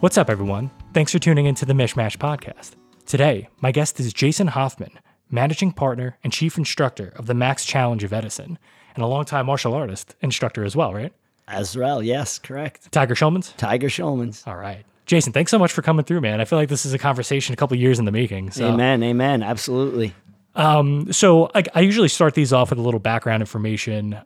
What's up, everyone? Thanks for tuning into the Mishmash Podcast. Today, my guest is Jason Hoffman, managing partner and chief instructor of the Max Challenge of Edison, and a longtime martial artist instructor as well, right? As well, yes, correct. Tiger Schulman's? Tiger Schulman's. All right. Jason, thanks so much for coming through, man. I feel like this is a conversation a couple of years in the making. So. Amen, amen, absolutely. So I usually start these off with a little background information,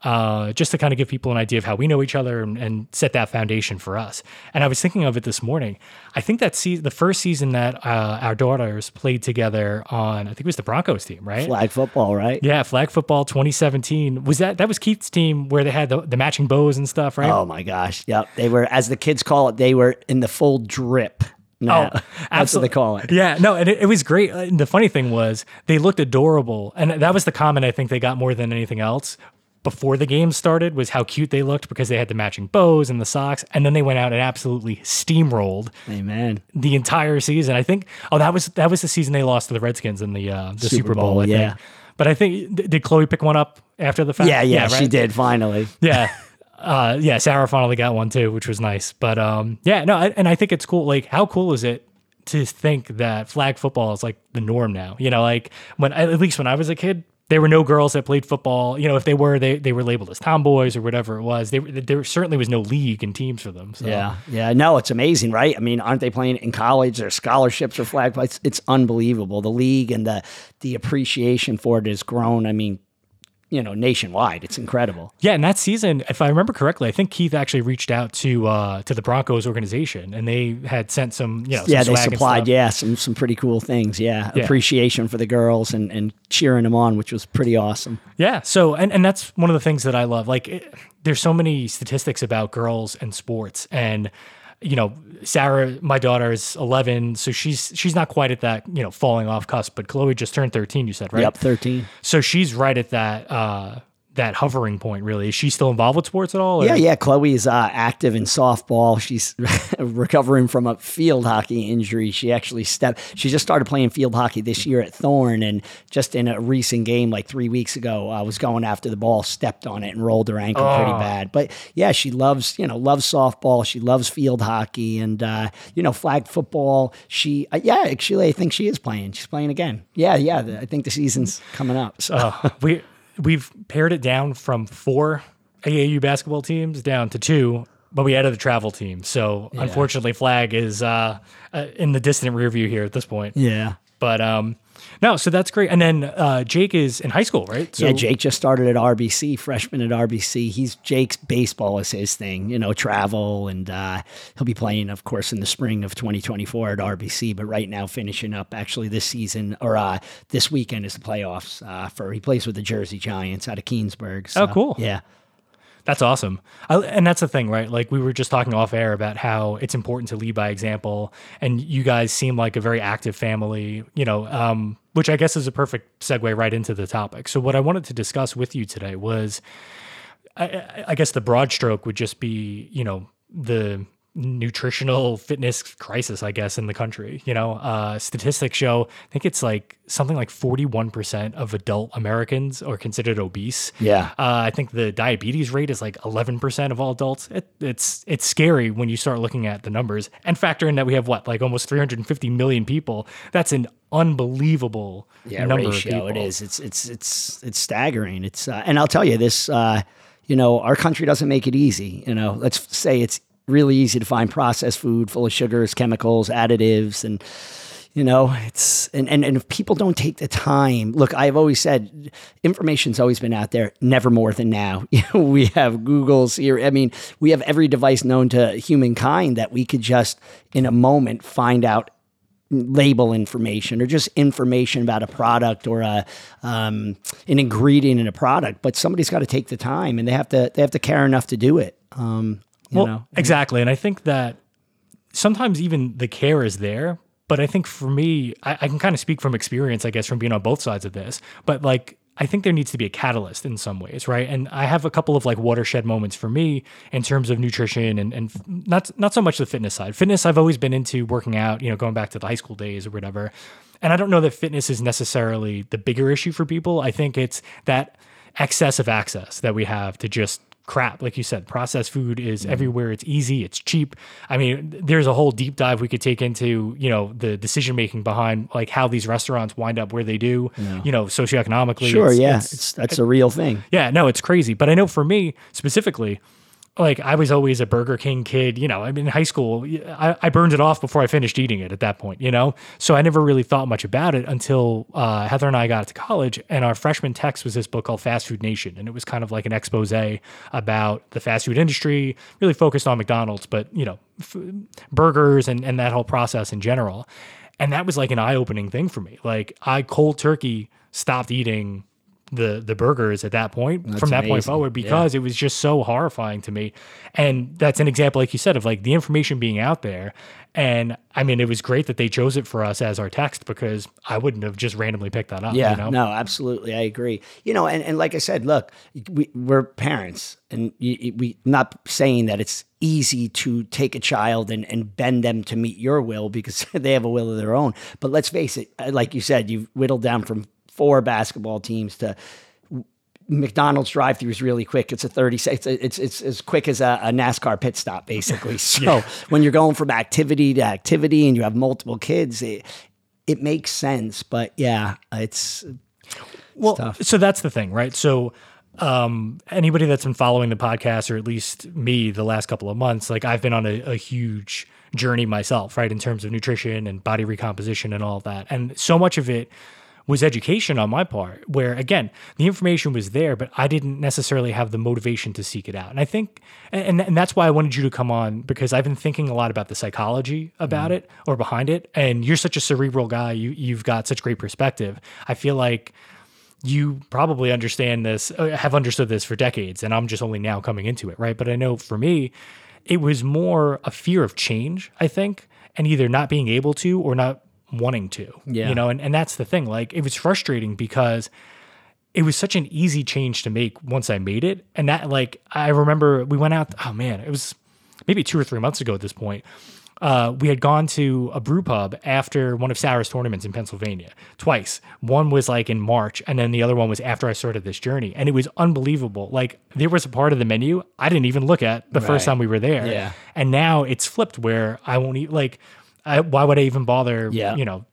just to kind of give people an idea of how we know each other and set that foundation for us. And I was thinking of it this morning. I think that the first season that our daughters played together on, I think it was the Broncos team, right? Flag football, right? Yeah, flag football 2017. Was that was Keith's team where they had the matching bows and stuff, right? Oh my gosh. Yep. They were, as the kids call it, they were in the full drip. No, oh, that's what they call it. Yeah, no, and it was great. And the funny thing was they looked adorable. And that was the comment I think they got more than anything else before the game started was how cute they looked because they had the matching bows and the socks. And then they went out and absolutely steamrolled the entire season. I think, that was the season they lost to the Redskins in the Super Bowl, I think. But I think, did Chloe pick one up after the fact? Yeah, right? She did finally. Yeah. Sarah finally got one too, which was nice. But I think it's cool. Like, how cool is it to think that flag football is like the norm now? You know, like at least when I was a kid, there were no girls that played football. You know, if they were, they were labeled as tomboys or whatever it was. There certainly was no league and teams for them. So. Yeah. No, it's amazing, right? I mean, aren't they playing in college? There's scholarships for flag. It's unbelievable. The league and the appreciation for it has grown. I mean, you know, nationwide. It's incredible. Yeah. And that season, if I remember correctly, I think Keith actually reached out to the Broncos organization and they had sent some, you know, some swag they supplied, and stuff. Some pretty cool things. Yeah. Appreciation for the girls and cheering them on, which was pretty awesome. Yeah. So, and that's one of the things that I love. Like there's so many statistics about girls and sports and, you know, Sarah, my daughter, is 11, so she's not quite at that, you know, falling off cusp, but Chloe just turned 13, you said, right? Yep, 13. So she's right at that that hovering point, really. Is she still involved with sports at all? Or? Yeah. Chloe is active in softball. She's recovering from a field hockey injury. She just started playing field hockey this year at Thorne, and just in a recent game, like 3 weeks ago, I was going after the ball, stepped on it and rolled her ankle pretty bad. But yeah, she loves softball. She loves field hockey and, flag football. Actually, I think she is playing. She's playing again. Yeah. I think the season's coming up. So We've pared it down from 4 AAU basketball teams down to 2, but we added the travel team. So Unfortunately, flag is in the distant rear view here at this point. Yeah. But no, so that's great. And then Jake is in high school, right? So, yeah, Jake just started at RBC, freshman at RBC. Jake's baseball is his thing, you know, travel. And he'll be playing, of course, in the spring of 2024 at RBC. But right now finishing up actually this season or this weekend is the playoffs he plays with the Jersey Giants out of Keansburg. So, oh, cool. Yeah. That's awesome. And that's the thing, right? Like we were just talking off air about how it's important to lead by example. And you guys seem like a very active family, you know, which I guess is a perfect segue right into the topic. So what I wanted to discuss with you today was, I guess the broad stroke would just be, you know, the nutritional fitness crisis, I guess, in the country. You know, statistics show, I think it's like something like 41% of adult Americans are considered obese. Yeah. I think the diabetes rate is like 11% of all adults. It's scary when you start looking at the numbers and factor in that we have almost 350 million people. That's an unbelievable number ratio of people. It is. It's staggering. It's, and I'll tell you this, you know, our country doesn't make it easy. You know, let's say it's really easy to find processed food full of sugars, chemicals, additives, and you know, it's and if people don't take the time, look, I've always said information's always been out there, never more than now. We have Google's here. I mean, we have every device known to humankind that we could just in a moment find out label information or just information about a product or an ingredient in a product. But somebody's got to take the time and they have to care enough to do it. Exactly. And I think that sometimes even the care is there, but I think for me, I can kind of speak from experience, I guess, from being on both sides of this, but like, I think there needs to be a catalyst in some ways, right? And I have a couple of like watershed moments for me in terms of nutrition and not so much the fitness side. Fitness, I've always been into working out, you know, going back to the high school days or whatever. And I don't know that fitness is necessarily the bigger issue for people. I think it's that excess of access that we have to just crap. Like you said, processed food is everywhere. It's easy. It's cheap. I mean, there's a whole deep dive we could take into, you know, the decision-making behind like how these restaurants wind up where they do, you know, socioeconomically. Sure. That's a real thing. Yeah, no, it's crazy. But I know for me specifically, like I was always a Burger King kid, you know, I mean, in high school, I burned it off before I finished eating it at that point, you know? So I never really thought much about it until Heather and I got to college, and our freshman text was this book called Fast Food Nation. And it was kind of like an expose about the fast food industry, really focused on McDonald's, but you know, burgers and that whole process in general. And that was like an eye-opening thing for me. Like I cold turkey stopped eating the burgers at that point. That's from that amazing. Point forward, because it was just so horrifying to me. And that's an example, like you said, of like the information being out there. And I mean, it was great that they chose it for us as our text, because I wouldn't have just randomly picked that up. Yeah, you know? No, absolutely. I agree. You know, and like I said, look, we're parents, and we not saying that it's easy to take a child and bend them to meet your will, because they have a will of their own. But let's face it, like you said, you've whittled down from 4 basketball teams to McDonald's drive-thru is really quick. It's a 30 seconds. It's as quick as a NASCAR pit stop, basically. So when you're going from activity to activity and you have multiple kids, it makes sense. But yeah, it's tough. So that's the thing, right? So anybody that's been following the podcast, or at least me, the last couple of months, like I've been on a huge journey myself, right, in terms of nutrition and body recomposition and all that, and so much of it was education on my part, where again, the information was there, but I didn't necessarily have the motivation to seek it out. And I think, and that's why I wanted you to come on, because I've been thinking a lot about the psychology about it, or behind it. And you're such a cerebral guy. You've got such great perspective. I feel like you probably understand this, have understood this for decades, and I'm just only now coming into it. Right. But I know for me, it was more a fear of change, I think, and either not being able to, or not wanting to, you know, and that's the thing. Like it was frustrating because it was such an easy change to make once I made it. And that, like, I remember we went out, oh man, it was maybe 2 or 3 months ago at this point. We had gone to a brew pub after one of Sarah's tournaments in Pennsylvania twice. One was like in March, and then the other one was after I started this journey. And it was unbelievable. Like there was a part of the menu I didn't even look at the first time we were there. Yeah. And now it's flipped where I won't eat, like, why would I even bother, you know,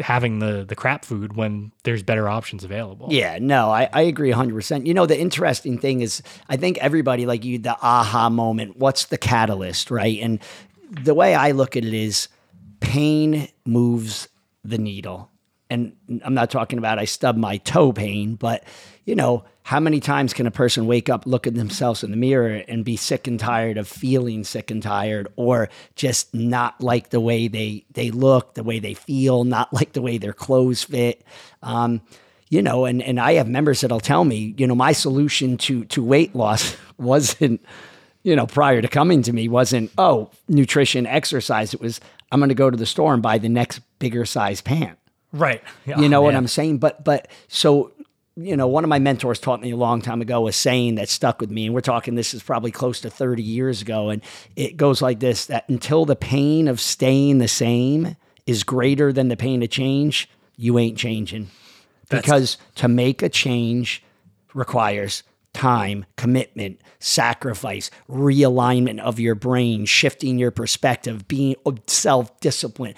having the crap food when there's better options available? Yeah, no, I agree 100%. You know, the interesting thing is, I think everybody, like you, the aha moment, what's the catalyst, right? And the way I look at it is pain moves the needle. And I'm not talking about I stub my toe pain, but, you know, how many times can a person wake up, look at themselves in the mirror, and be sick and tired of feeling sick and tired, or just not like the way they look, the way they feel, not like the way their clothes fit? You know, and I have members that'll tell me, you know, my solution to weight loss wasn't, you know, prior to coming to me, wasn't, oh, nutrition, exercise. It was, I'm going to go to the store and buy the next bigger size pant. Right. Oh, you know what I'm saying? But so, you know, one of my mentors taught me a long time ago a saying that stuck with me. And we're talking, this is probably close to 30 years ago. And it goes like this, that until the pain of staying the same is greater than the pain of change, you ain't changing. Because to make a change requires time, commitment, sacrifice, realignment of your brain, shifting your perspective, being self-disciplined,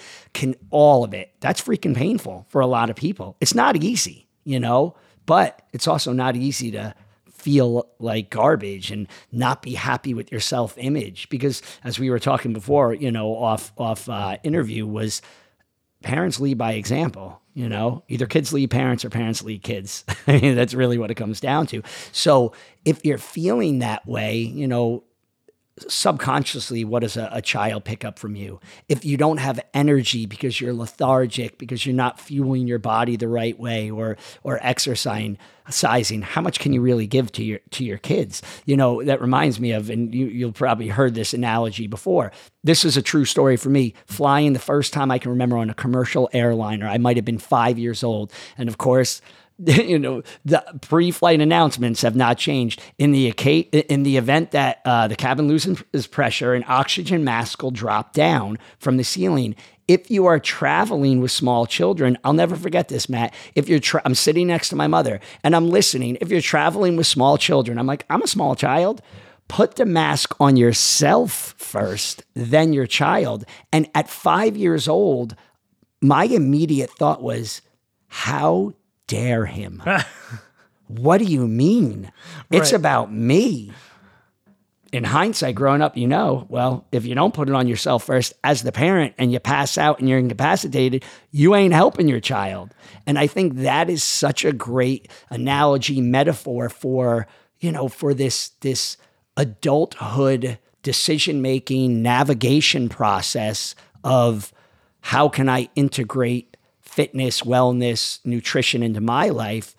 all of it. That's freaking painful for a lot of people. It's not easy, you know? But it's also not easy to feel like garbage and not be happy with your self-image, because as we were talking before, you know, off interview, was parents lead by example, you know, either kids lead parents or parents lead kids. I mean, that's really what it comes down to. So if you're feeling that way, you know, subconsciously, what does a child pick up from you? If you don't have energy because you're lethargic, because you're not fueling your body the right way, or exercising, how much can you really give to your kids? You know, that reminds me of, and you'll probably heard this analogy before. This is a true story for me. Flying the first time I can remember on a commercial airliner, I might've been 5 years old. And of course, you know, the pre-flight announcements have not changed. In the event that the cabin loses its pressure, an oxygen mask will drop down from the ceiling. If you are traveling with small children, I'll never forget this, Matt. If you're, I'm sitting next to my mother and I'm listening. If you're traveling with small children, I'm like, I'm a small child. Put the mask on yourself first, then your child. And at 5 years old, my immediate thought was, how dare him? What do you mean? Right. It's about me. In hindsight, growing up, you know, well, if you don't put it on yourself first as the parent and you pass out and you're incapacitated, you ain't helping your child. And I think that is such a great analogy, metaphor for, you know, for this adulthood decision-making navigation process of how can I integrate fitness, wellness, nutrition into my life,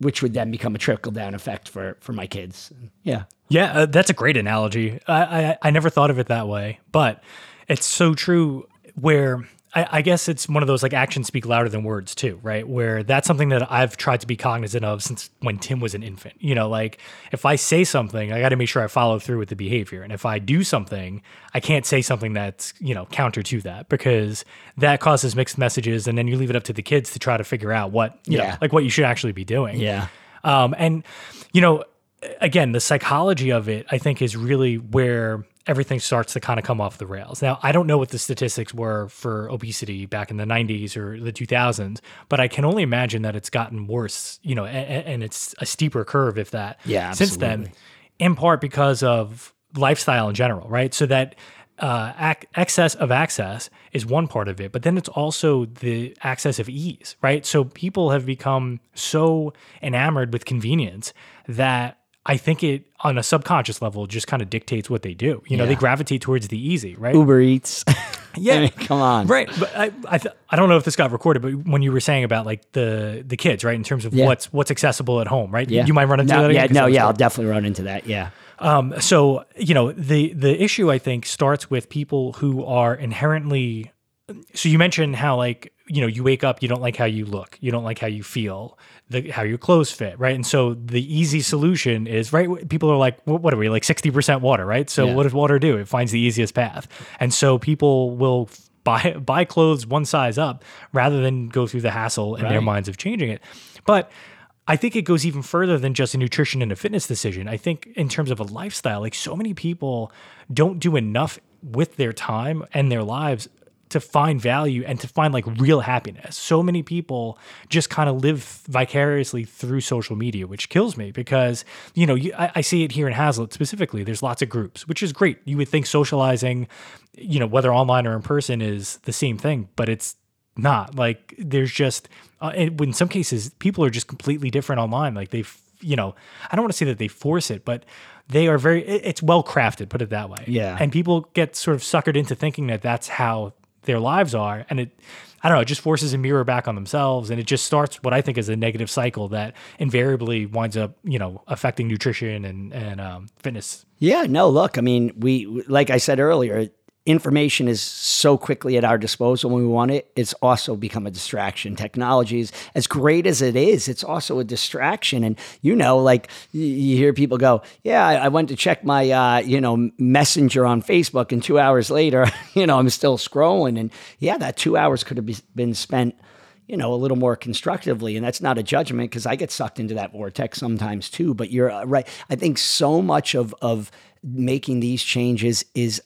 which would then become a trickle-down effect for my kids. Yeah. Yeah, that's a great analogy. I never thought of it that way, but it's so true where I guess it's one of those like actions speak louder than words too, right? Where that's something that I've tried to be cognizant of since when Tim was an infant. You know, like if I say something, I got to make sure I follow through with the behavior. And if I do something, I can't say something that's, you know, counter to that, because that causes mixed messages. And then you leave it up to the kids to try to figure out what, you know, like what you should actually be doing. Yeah. And, you know, again, the psychology of it, I think, is really where everything starts to kind of come off the rails. Now, I don't know what the statistics were for obesity back in the 90s or the 2000s, but I can only imagine that it's gotten worse, you know, and it's a steeper curve if that. Yeah, since then, in part because of lifestyle in general, right? So that excess of access is one part of it, but then it's also the access of ease, right? So people have become so enamored with convenience that I think it, on a subconscious level, just kind of dictates what they do. You know, they gravitate towards the easy, right? Uber Eats. Yeah. I mean, come on. Right. But I don't know if this got recorded, but when you were saying about like the kids, right, in terms of what's accessible at home, right? Yeah. You might run into that again? I'll definitely run into that, yeah. So, you know, the issue, I think, starts with people who are inherently... So you mentioned how, like, you know, you wake up, you don't like how you look, you don't like how you feel, how your clothes fit, right? And so the easy solution is, right, people are like, what are we, like 60% water, right? So what does water do? It finds the easiest path. And so people will buy clothes one size up rather than go through the hassle in their minds of changing it. But I think it goes even further than just a nutrition and a fitness decision. I think in terms of a lifestyle, like so many people don't do enough with their time and their lives to find value and to find like real happiness. So many people just kind of live vicariously through social media, which kills me because, you know, I see it here in Hazlitt specifically. There's lots of groups, which is great. You would think socializing, you know, whether online or in person, is the same thing, but it's not. Like there's just, in some cases, people are just completely different online. Like they've, you know, I don't want to say that they force it, but they are it's well-crafted, put it that way. Yeah. And people get sort of suckered into thinking that that's how their lives are. And it just forces a mirror back on themselves. And it just starts what I think is a negative cycle that invariably winds up, you know, affecting nutrition and fitness. Yeah, no, look, I mean, like I said earlier, information is so quickly at our disposal when we want it. It's also become a distraction. Technology is as great as it is, it's also a distraction. And, you know, like you hear people go, yeah, I went to check my, you know, messenger on Facebook, and 2 hours later, you know, I'm still scrolling. And yeah, that 2 hours could have been spent, you know, a little more constructively. And that's not a judgment, because I get sucked into that vortex sometimes too, but you're right. I think so much of making these changes is,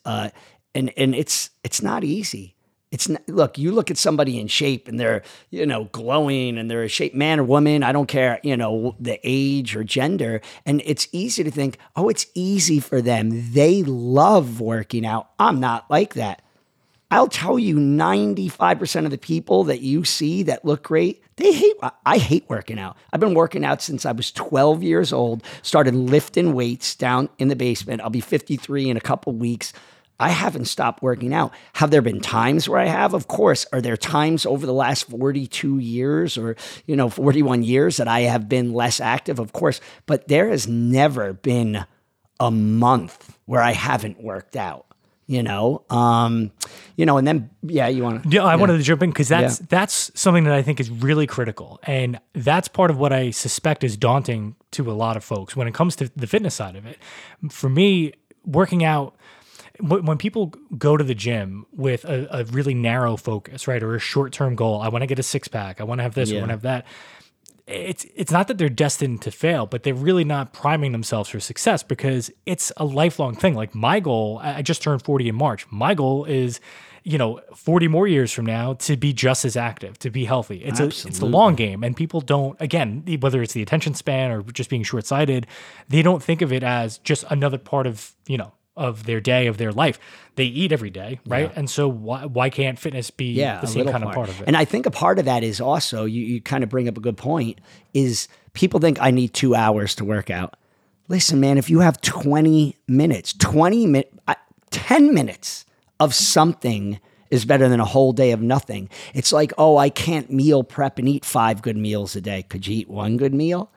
And it's not easy. It's not, look, you look at somebody in shape and they're, you know, glowing and they're a shape, man or woman, I don't care, you know, the age or gender. And it's easy to think, oh, it's easy for them. They love working out. I'm not like that. I'll tell you 95% of the people that you see that look great, I hate working out. I've been working out since I was 12 years old, started lifting weights down in the basement. I'll be 53 in a couple weeks. I haven't stopped working out. Have there been times where I have? Of course. Are there times over the last 42 years or, you know, 41 years that I have been less active? Of course. But there has never been a month where I haven't worked out, you know? And then, you want to... I wanted to jump in because that's something that I think is really critical. And that's part of what I suspect is daunting to a lot of folks when it comes to the fitness side of it. For me, working out... When people go to the gym with a really narrow focus, right, or a short-term goal, I want to get a six-pack, I want to have this, I want to have that, it's not that they're destined to fail, but they're really not priming themselves for success because it's a lifelong thing. Like my goal, I just turned 40 in March. My goal is, 40 more years from now to be just as active, to be healthy. It's the long game. And people don't, again, whether it's the attention span or just being short-sighted, they don't think of it as just another part of their day, of their life. They eat every day, right? Yeah. And so why can't fitness be the same kind of part of it? And I think a part of that is also, you kind of bring up a good point, is people think I need 2 hours to work out. Listen, man, if you have 20 minutes, 10 minutes of something is better than a whole day of nothing. It's like, oh, I can't meal prep and eat 5 good meals a day. Could you eat 1 good meal?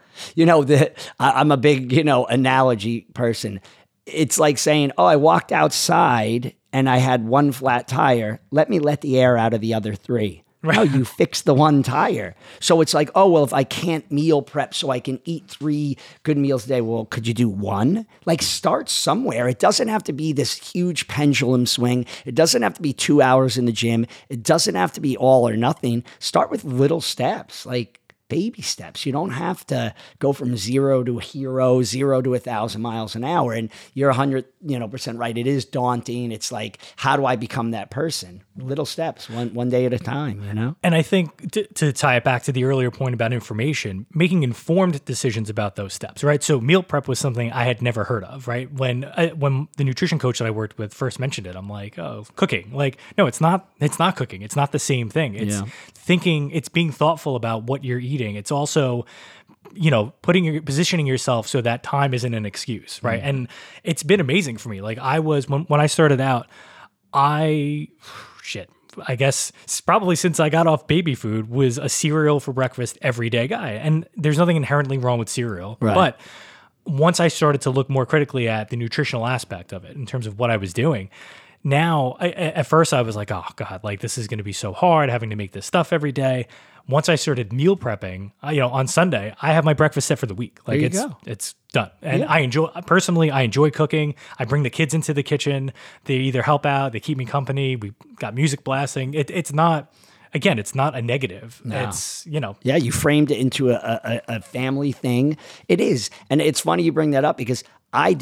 I'm a big, analogy person. It's like saying, oh, I walked outside and I had 1 flat tire. Let me let the air out of the other 3. Right. No, you fix the 1 tire. So it's like, oh, well, if I can't meal prep so I can eat 3 good meals a day, well, could you do 1? Like start somewhere. It doesn't have to be this huge pendulum swing. It doesn't have to be 2 hours in the gym. It doesn't have to be all or nothing. Start with little steps, like baby steps. You don't have to go from 0 to a hero, 0 to 1,000 miles an hour. And you're 100% right. It is daunting. It's like, how do I become that person? Little steps, one day at a time, And I think to tie it back to the earlier point about information, making informed decisions about those steps, right? So meal prep was something I had never heard of, right? When the nutrition coach that I worked with first mentioned it, I'm like, oh, cooking. Like, no, it's not cooking. It's not the same thing. It's thinking, it's being thoughtful about what you're eating. It's also, positioning yourself so that time isn't an excuse, right? Mm-hmm. And it's been amazing for me. Like I was, when I started out, I guess probably since I got off baby food was a cereal for breakfast everyday guy. And there's nothing inherently wrong with cereal, right. But once I started to look more critically at the nutritional aspect of it in terms of what I was doing, now, at first I was like, oh God, like this is going to be so hard having to make this stuff every day. Once I started meal prepping, on Sunday, I have my breakfast set for the week. Like it's done. And I enjoy cooking. I bring the kids into the kitchen. They either help out, they keep me company. We got music blasting. It's not a negative. No. Yeah, you framed it into a family thing. It is. And it's funny you bring that up because I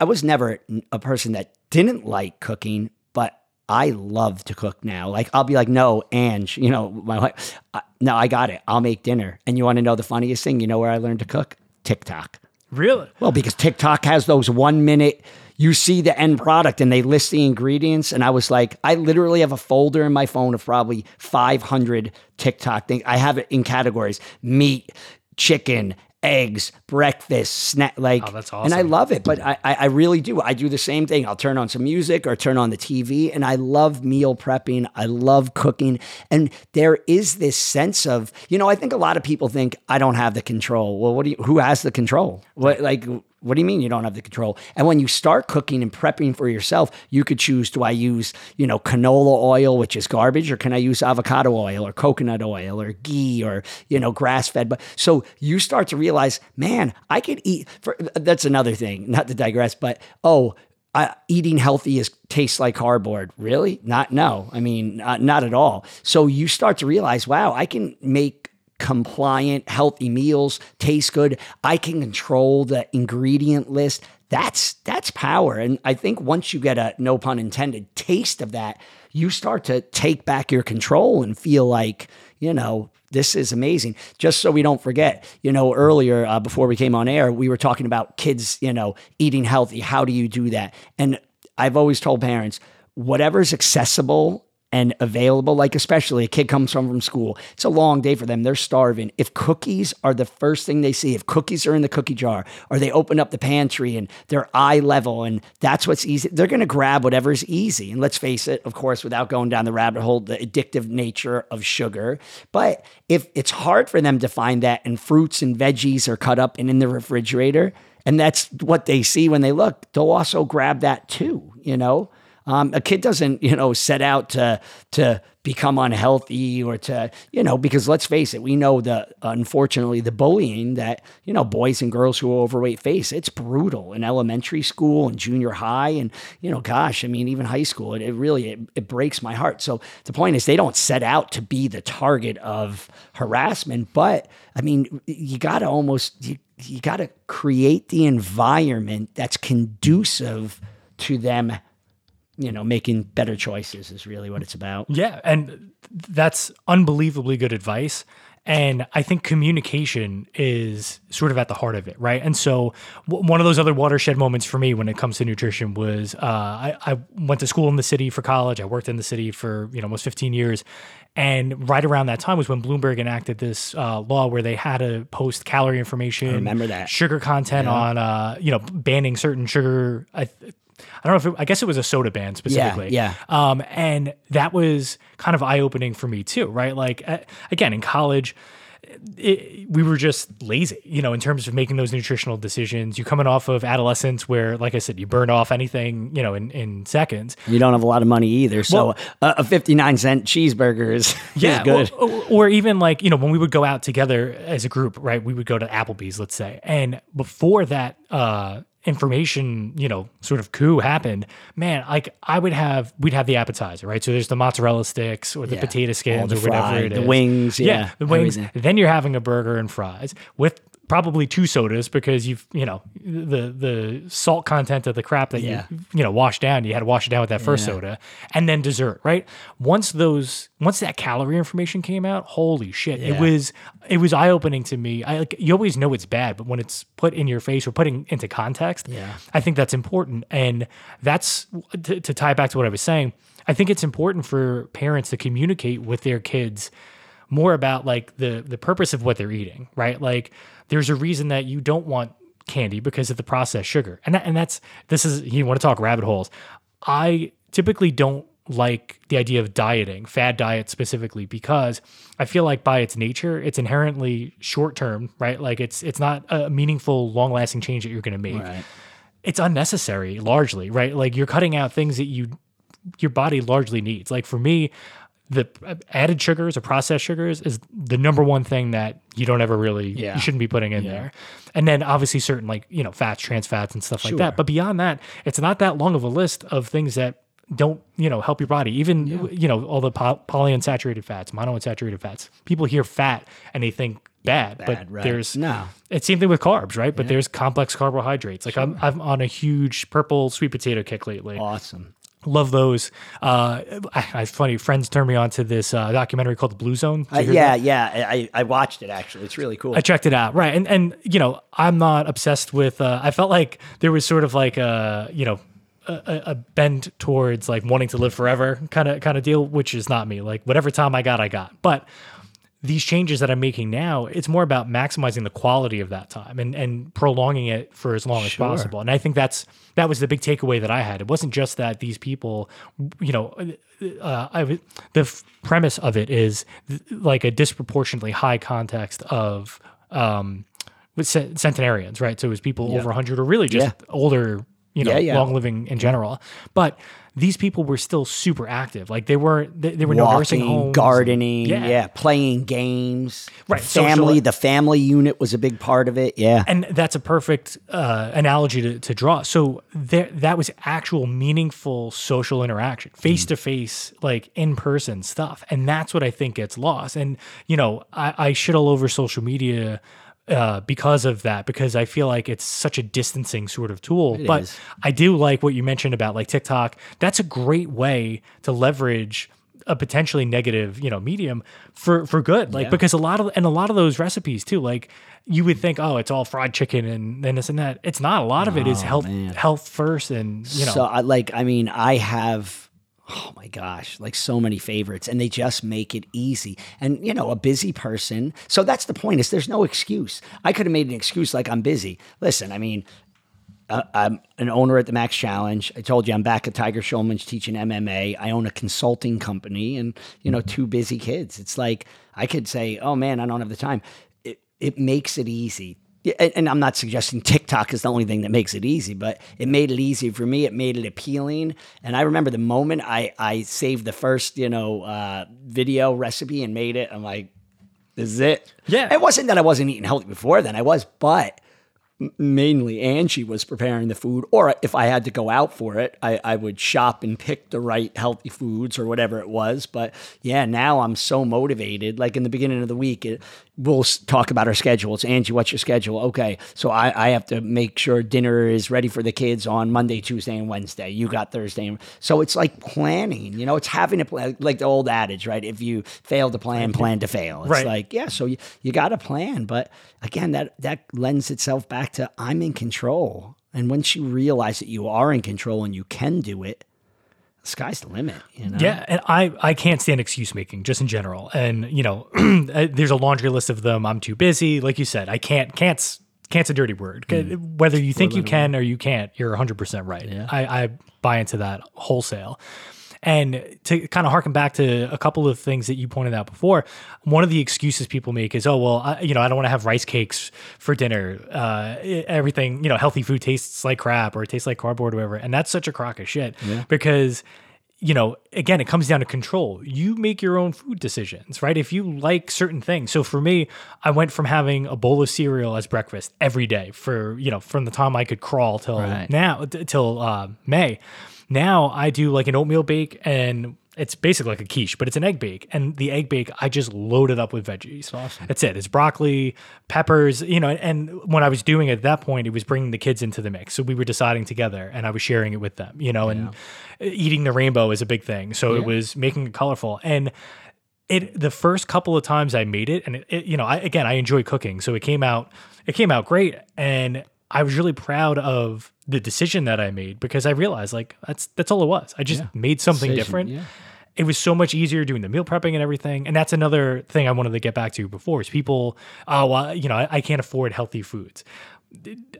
was never a person that didn't like cooking, but I love to cook now. Like I'll be like, no, Ange, my wife, no, I got it. I'll make dinner. And you want to know the funniest thing? You know where I learned to cook? TikTok. Really? Well, because TikTok has those 1 minute, you see the end product and they list the ingredients. And I was like, I literally have a folder in my phone of probably 500 TikTok things. I have it in categories, meat, chicken, eggs, breakfast, snack, like, oh, that's awesome. And I love it, but I really do. I do the same thing. I'll turn on some music or turn on the TV, and I love meal prepping. I love cooking. And there is this sense of, I think a lot of people think I don't have the control. Well, who has the control? What do you mean you don't have the control? And when you start cooking and prepping for yourself, you could choose, do I use, canola oil, which is garbage, or can I use avocado oil or coconut oil or ghee or, grass-fed? But so you start to realize, man, I could eat. That's another thing, not to digress, but, eating healthy tastes like cardboard. Really? Not at all. So you start to realize, wow, I can make compliant, healthy meals, taste good. I can control the ingredient list. That's power. And I think once you get a, no pun intended, taste of that, you start to take back your control and feel like, this is amazing. Just so we don't forget, earlier before we came on air, we were talking about kids, eating healthy. How do you do that? And I've always told parents, whatever's accessible and available, like especially a kid comes from school. It's a long day for them. They're starving. If cookies are the first thing they see, if cookies are in the cookie jar, or they open up the pantry and they're eye level and that's what's easy, they're going to grab whatever's easy. And let's face it, of course, without going down the rabbit hole, the addictive nature of sugar. But if it's hard for them to find that and fruits and veggies are cut up and in the refrigerator, and that's what they see when they look, they'll also grab that too, A kid doesn't, set out to become unhealthy or to, you know, because let's face it, we know that unfortunately the bullying that, you know, boys and girls who are overweight face, it's brutal in elementary school and junior high. And, you know, gosh, I mean, even high school, it really breaks my heart. So the point is they don't set out to be the target of harassment, but I mean, you got to create the environment that's conducive to them, you know, making better choices is really what it's about. Yeah. And that's unbelievably good advice. And I think communication is sort of at the heart of it, right? And so one of those other watershed moments for me when it comes to nutrition was I went to school in the city for college. I worked in the city for, you know, almost 15 years. And right around that time was when Bloomberg enacted this law where they had to post calorie information, I remember that, sugar content on, you know, banning certain sugar. I don't know if I guess it was a soda ban specifically. Yeah. And that was kind of eye-opening for me too, right? Like, again, in college, we were just lazy, you know, in terms of making those nutritional decisions. You're coming off of adolescence where, like I said, you burn off anything, you know, in seconds. You don't have a lot of money either. So a 59-cent cheeseburger is good. Or even like, you know, when we would go out together as a group, right? We would go to Applebee's, let's say. And before that, information, you know, sort of coup happened, man, like we'd have the appetizer, right? So there's the mozzarella sticks or the potato skins or whatever it is. The wings. Yeah. The wings. Everything. Then you're having a burger and fries with probably 2 sodas because the salt content of the crap that you washed down, you had to wash it down with that first soda, and then dessert, right? Once that calorie information came out, holy shit, it was eye-opening to me. You always know it's bad, but when it's put in your face or putting into context, I think that's important. And that's to tie back to what I was saying. I think it's important for parents to communicate with their kids more about like the purpose of what they're eating, right? Like, there's a reason that you don't want candy because of the processed sugar. And you want to talk rabbit holes. I typically don't like the idea of dieting, fad diet specifically, because I feel like by its nature, it's inherently short-term, right? Like it's not a meaningful, long-lasting change that you're going to make. Right. It's unnecessary largely, right? Like you're cutting out things that your body largely needs. Like for me, the added sugars or processed sugars is the number one thing that you don't ever really, you shouldn't be putting in there. And then obviously certain like, you know, fats, trans fats and stuff like that. But beyond that, it's not that long of a list of things that don't, you know, help your body. Even, you know, all the polyunsaturated fats, monounsaturated fats, people hear fat and they think bad, but right. It's same thing with carbs, right? But there's complex carbohydrates. Like I'm on a huge purple sweet potato kick lately. Awesome. Love those. It's funny. Friends turned me on to this documentary called The Blue Zone. I watched it actually. It's really cool. I checked it out. Right. And you know, I'm not obsessed with, I felt like there was sort of like a, you know, a bend towards like wanting to live forever kind of deal, which is not me. Like whatever time I got, but these changes that I'm making now, it's more about maximizing the quality of that time and prolonging it for as long as possible. And I think that was the big takeaway that I had. It wasn't just that these people, you know, the premise of it is like a disproportionately high context of centenarians, right? So it was people over 100 or really just older, you know, long living in general. But these people were still super active. Like they were walking, no nursing homes, gardening, playing games, right? The family unit was a big part of it. Yeah. And that's a perfect analogy to draw. So that was actual meaningful social interaction, face-to-face, like in-person stuff. And that's what I think gets lost. And, you know, I shit all over social media because of that, because I feel like it's such a distancing sort of tool. But it is. I do like what you mentioned about like TikTok. That's a great way to leverage a potentially negative, you know, medium for good. Like, because a lot of those recipes too, like you would think, oh, it's all fried chicken and this and that. It's not. A lot of it is health first. And, you know, so I have, oh my gosh, like so many favorites, and they just make it easy. And, you know, a busy person. So that's the point, is there's no excuse. I could have made an excuse like I'm busy. Listen, I mean, I'm an owner at the Max Challenge. I told you I'm back at Tiger Schulman's teaching MMA. I own a consulting company and, you know, 2 busy kids. It's like I could say, oh man, I don't have the time. It makes it easy. and I'm not suggesting TikTok is the only thing that makes it easy, but it made it easy for me. It made it appealing. And I remember the moment I saved the first, video recipe and made it. I'm like, this is it. Yeah. It wasn't that I wasn't eating healthy before then. I was, but mainly Angie was preparing the food, or if I had to go out for it, I would shop and pick the right healthy foods or whatever it was. But yeah, now I'm so motivated. Like in the beginning of the week, we'll talk about our schedules. Angie, what's your schedule? Okay. So I have to make sure dinner is ready for the kids on Monday, Tuesday, and Wednesday. You got Thursday. So it's like planning, it's having a plan, like the old adage, right? If you fail to plan, plan to fail. It's right. Like, yeah, so you got to plan. But again, that lends itself back to I'm in control. And once you realize that you are in control and you can do it, the sky's the limit. Yeah, and I can't stand excuse making just in general. And there's a laundry list of them. I'm too busy. Like you said, I can't's a dirty word. Mm. Whether you think you can or you can't, you're 100% right. Yeah. I buy into that wholesale. And to kind of harken back to a couple of things that you pointed out before, one of the excuses people make is, I don't want to have rice cakes for dinner. Everything, healthy food tastes like crap, or it tastes like cardboard or whatever. And that's such a crock of shit because, again, it comes down to control. You make your own food decisions, right? If you like certain things. So for me, I went from having a bowl of cereal as breakfast every day for, from the time I could crawl till now, till May. Now I do like an oatmeal bake, and it's basically like a quiche, but it's an egg bake. And the egg bake, I just load it up with veggies. That's awesome. That's it. It's broccoli, peppers, and when I was doing it at that point, it was bringing the kids into the mix. So we were deciding together, and I was sharing it with them, and eating the rainbow is a big thing. So it was making it colorful. And the first couple of times I made it, and I enjoy cooking. So it came out great. And I was really proud of the decision that I made, because I realized like that's all it was. I just made something different. Yeah. It was so much easier doing the meal prepping and everything. And that's another thing I wanted to get back to before is people, I can't afford healthy foods.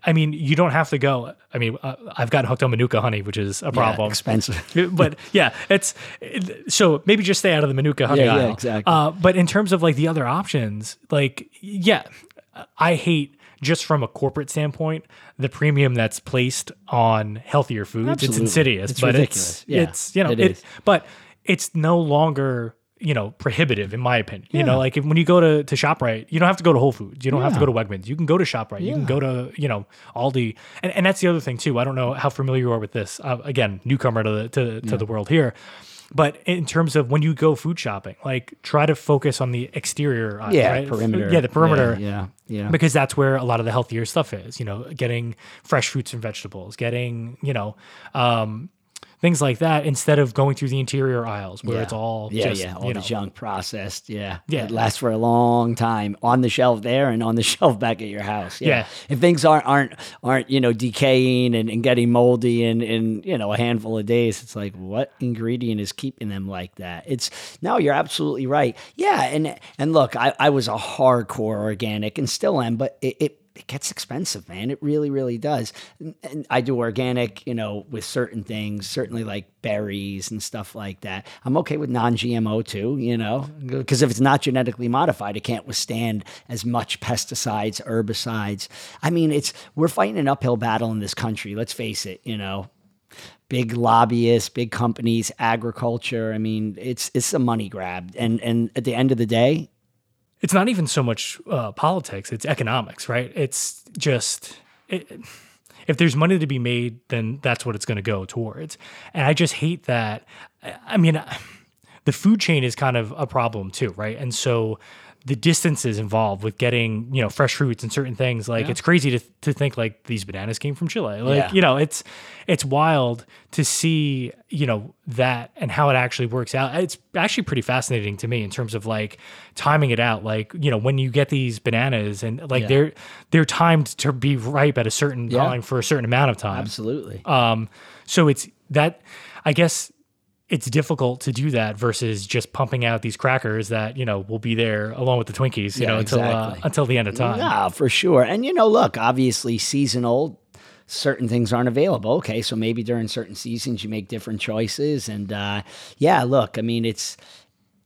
I mean, you don't have to go. I mean, I've gotten hooked on Manuka honey, which is a problem. Expensive. But so maybe just stay out of the Manuka honey aisle. Yeah, exactly. But in terms of like the other options, I hate, just from a corporate standpoint, the premium that's placed on healthier foods. Absolutely. It's insidious, it's ridiculous. But it's no longer, prohibitive in my opinion. Yeah. Like when you go to ShopRite, you don't have to go to Whole Foods. You don't have to go to Wegmans. You can go to ShopRite. Yeah. You can go to, Aldi. And that's the other thing too. I don't know how familiar you are with this. Again, newcomer to the world here. But in terms of when you go food shopping, like try to focus on the exterior. Right? Perimeter. Yeah, the perimeter. Yeah. Because that's where a lot of the healthier stuff is, getting fresh fruits and vegetables, getting, things like that, instead of going through the interior aisles where it's all the junk processed. Yeah. It lasts for a long time on the shelf there and on the shelf back at your house. Yeah. If things aren't decaying and getting moldy in a handful of days, it's like, what ingredient is keeping them like that? You're absolutely right. Yeah. And look, I was a hardcore organic and still am, but it gets expensive, man. It really, really does. And I do organic, with certain things, certainly like berries and stuff like that. I'm okay with non-GMO too, because if it's not genetically modified, it can't withstand as much pesticides, herbicides. I mean, we're fighting an uphill battle in this country. Let's face it, big lobbyists, big companies, agriculture. I mean, it's a money grab. And at the end of the day, it's not even so much politics, it's economics, right? It's just, if there's money to be made, then that's what it's going to go towards. And I just hate that. I mean, the food chain is kind of a problem too, right? And so the distances involved with getting, fresh fruits and certain things, like it's crazy to think like these bananas came from Chile. Like, it's wild to see, that and how it actually works out. It's actually pretty fascinating to me in terms of like timing it out. Like, when you get these bananas and like they're timed to be ripe at a certain time for a certain amount of time. Absolutely. So it's that, I guess, it's difficult to do that versus just pumping out these crackers that, will be there along with the Twinkies, until the end of time. Yeah, for sure. And, look, obviously seasonal, certain things aren't available. Okay. So maybe during certain seasons you make different choices. And, look, I mean,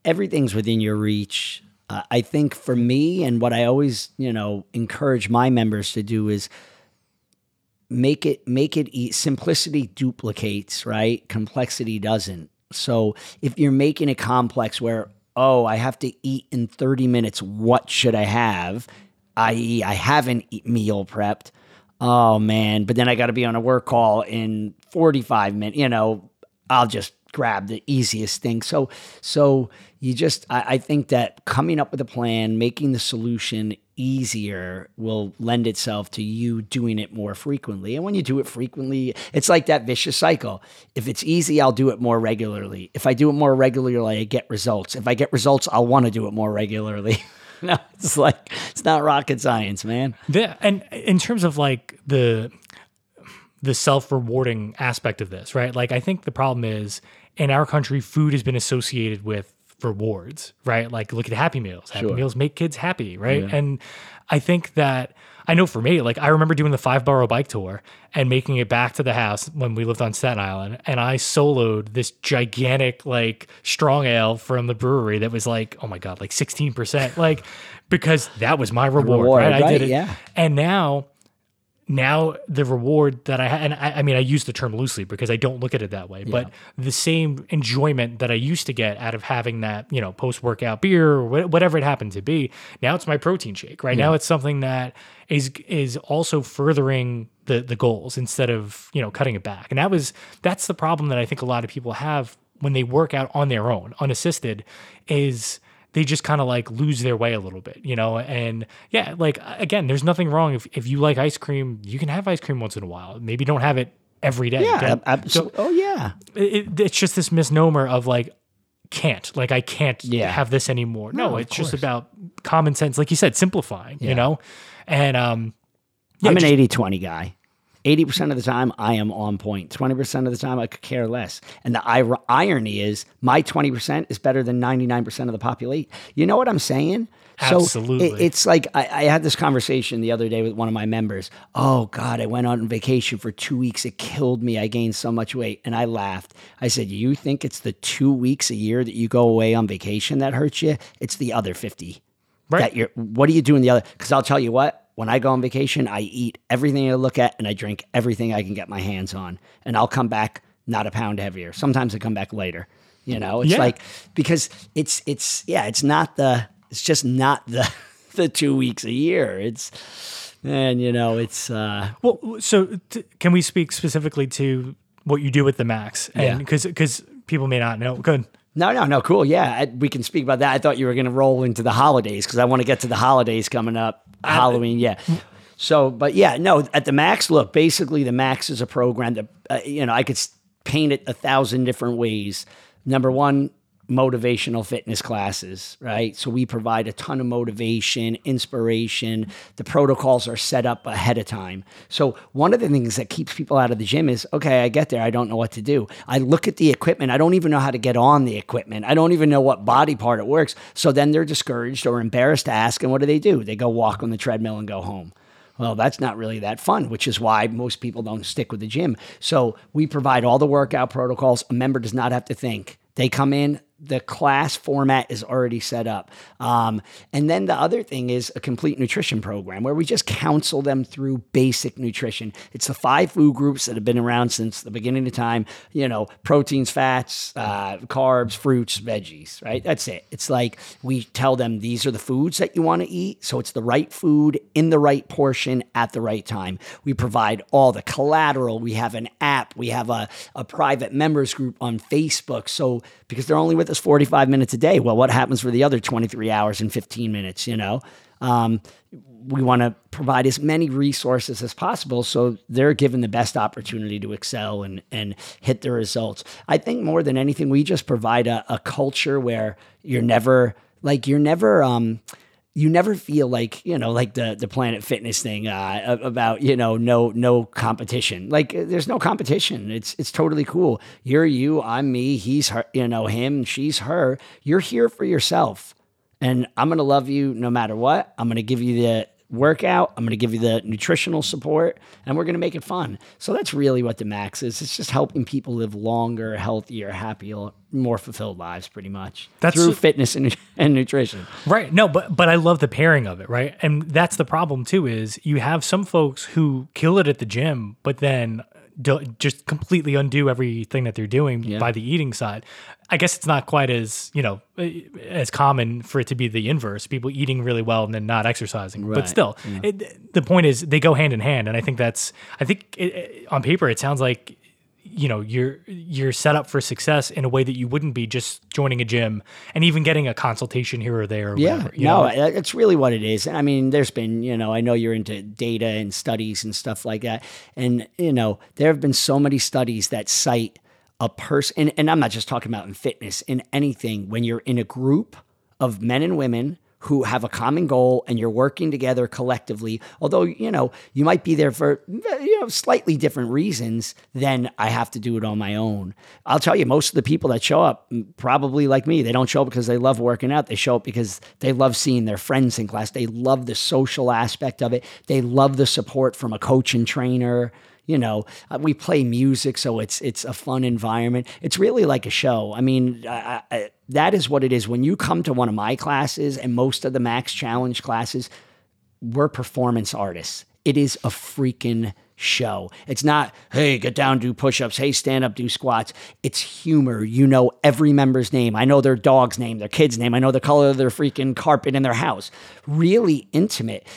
everything's within your reach. I think for me, and what I always, encourage my members to do is make it simplicity duplicates, right? Complexity doesn't. So if you're making it complex where, I have to eat in 30 minutes, what should I have? I.e. I haven't meal prepped. Oh man, but then I got to be on a work call in 45 minutes, I'll just grab the easiest thing. So you just, I think that coming up with a plan, making the solution easier will lend itself to you doing it more frequently. And when you do it frequently, it's like that vicious cycle. If it's easy, I'll do it more regularly. If I do it more regularly, I get results. If I get results, I'll want to do it more regularly. No, it's not rocket science, man. And in terms of like the self-rewarding aspect of this, right? Like I think the problem is in our country, food has been associated with rewards, right? Like look at Happy Meals. Happy Sure. Meals make kids happy, right? Yeah. And I think that, I know for me, like I remember doing the 5-borough bike tour and making it back to the house when we lived on Staten Island, and I soloed this gigantic like strong ale from the brewery that was like, oh my God, like 16%, like because that was my reward right? I did it. Yeah. And now the reward that I had, and I mean, I use the term loosely because I don't look at it that way, but the same enjoyment that I used to get out of having that, post-workout beer or whatever it happened to be, now it's my protein shake, right? Yeah. Now it's something that is also furthering the goals instead of, cutting it back. And that's the problem that I think a lot of people have when they work out on their own, unassisted, is they just kind of like lose their way a little bit, and like, again, there's nothing wrong. If you like ice cream, you can have ice cream once in a while. Maybe don't have it every day. Yeah, absolutely. So, It's just this misnomer of like, I can't have this anymore. No, it's just about common sense. Like you said, simplifying, and, I'm an 80-20 guy. 80% of the time I am on point. 20% of the time I could care less. And the irony is my 20% is better than 99% of the population. You know what I'm saying? Absolutely. So it's like, I had this conversation the other day with one of my members. Oh God, I went on vacation for 2 weeks. It killed me. I gained so much weight. And I laughed. I said, you think it's the 2 weeks a year that you go away on vacation that hurts you? It's the other 50. Right. What do you do in the other? Because I'll tell you what. When I go on vacation, I eat everything I look at and I drink everything I can get my hands on. And I'll come back not a pound heavier. Sometimes I come back later. It's like, because it's just not the 2 weeks a year. Can we speak specifically to what you do with the Max? And because people may not know. Good. No. Cool. Yeah. We can speak about that. I thought you were going to roll into the holidays because I want to get to the holidays coming up. Halloween. Yeah. So, but yeah, no, at the Max, look, basically the Max is a program that, I could paint it 1,000 different ways. Number one, motivational fitness classes, right? So we provide a ton of motivation, inspiration. The protocols are set up ahead of time. So one of the things that keeps people out of the gym is, I get there, I don't know what to do. I look at the equipment. I don't even know how to get on the equipment. I don't even know what body part it works. So then they're discouraged or embarrassed to ask. And what do? They go walk on the treadmill and go home. Well, that's not really that fun, which is why most people don't stick with the gym. So we provide all the workout protocols. A member does not have to think. They come in, the class format is already set up. And then the other thing is a complete nutrition program where we just counsel them through basic nutrition. It's the 5 food groups that have been around since the beginning of time, proteins, fats, carbs, fruits, veggies, right? That's it. It's like we tell them these are the foods that you want to eat. So it's the right food in the right portion at the right time. We provide all the collateral. We have an app. We have a private members group on Facebook. So because they're only with us 45 minutes a day. Well, what happens for the other 23 hours and 15 minutes? We want to provide as many resources as possible so they're given the best opportunity to excel and hit their results. I think more than anything, we just provide a culture where you never feel like, like the Planet Fitness thing about, no competition. Like there's no competition. It's totally cool. You're you, I'm me, he's her, him, she's her. You're here for yourself. And I'm going to love you no matter what. I'm going to give you the workout. I'm going to give you the nutritional support, and we're going to make it fun. So that's really what the Max is. It's just helping people live longer, healthier, happier, more fulfilled lives, pretty much. That's through fitness and nutrition. Right. No, but I love the pairing of it, right? And that's the problem too, is you have some folks who kill it at the gym, but then just completely undo everything that they're doing by the eating side. I guess it's not quite as, as common for it to be the inverse, people eating really well and then not exercising. Right. But still, the point is they go hand in hand. And I think on paper, it sounds like, you're set up for success in a way that you wouldn't be just joining a gym and even getting a consultation here or there. Or whatever, it's really what it is. I mean, there's been, I know you're into data and studies and stuff like that. And, there have been so many studies that cite a person, and I'm not just talking about in fitness, in anything, when you're in a group of men and women who have a common goal and you're working together collectively, although, you might be there for, slightly different reasons than I have to do it on my own. I'll tell you, most of the people that show up, probably like me, they don't show up because they love working out. They show up because they love seeing their friends in class. They love the social aspect of it. They love the support from a coach and trainer. We play music, so it's a fun environment. It's really like a show. I mean, that is what it is. When you come to one of my classes and most of the Max Challenge classes, we're performance artists. It is a freaking show. It's not, hey, get down, do push-ups. Hey, stand up, do squats. It's humor. You know every member's name. I know their dog's name, their kid's name. I know the color of their freaking carpet in their house. Really intimate.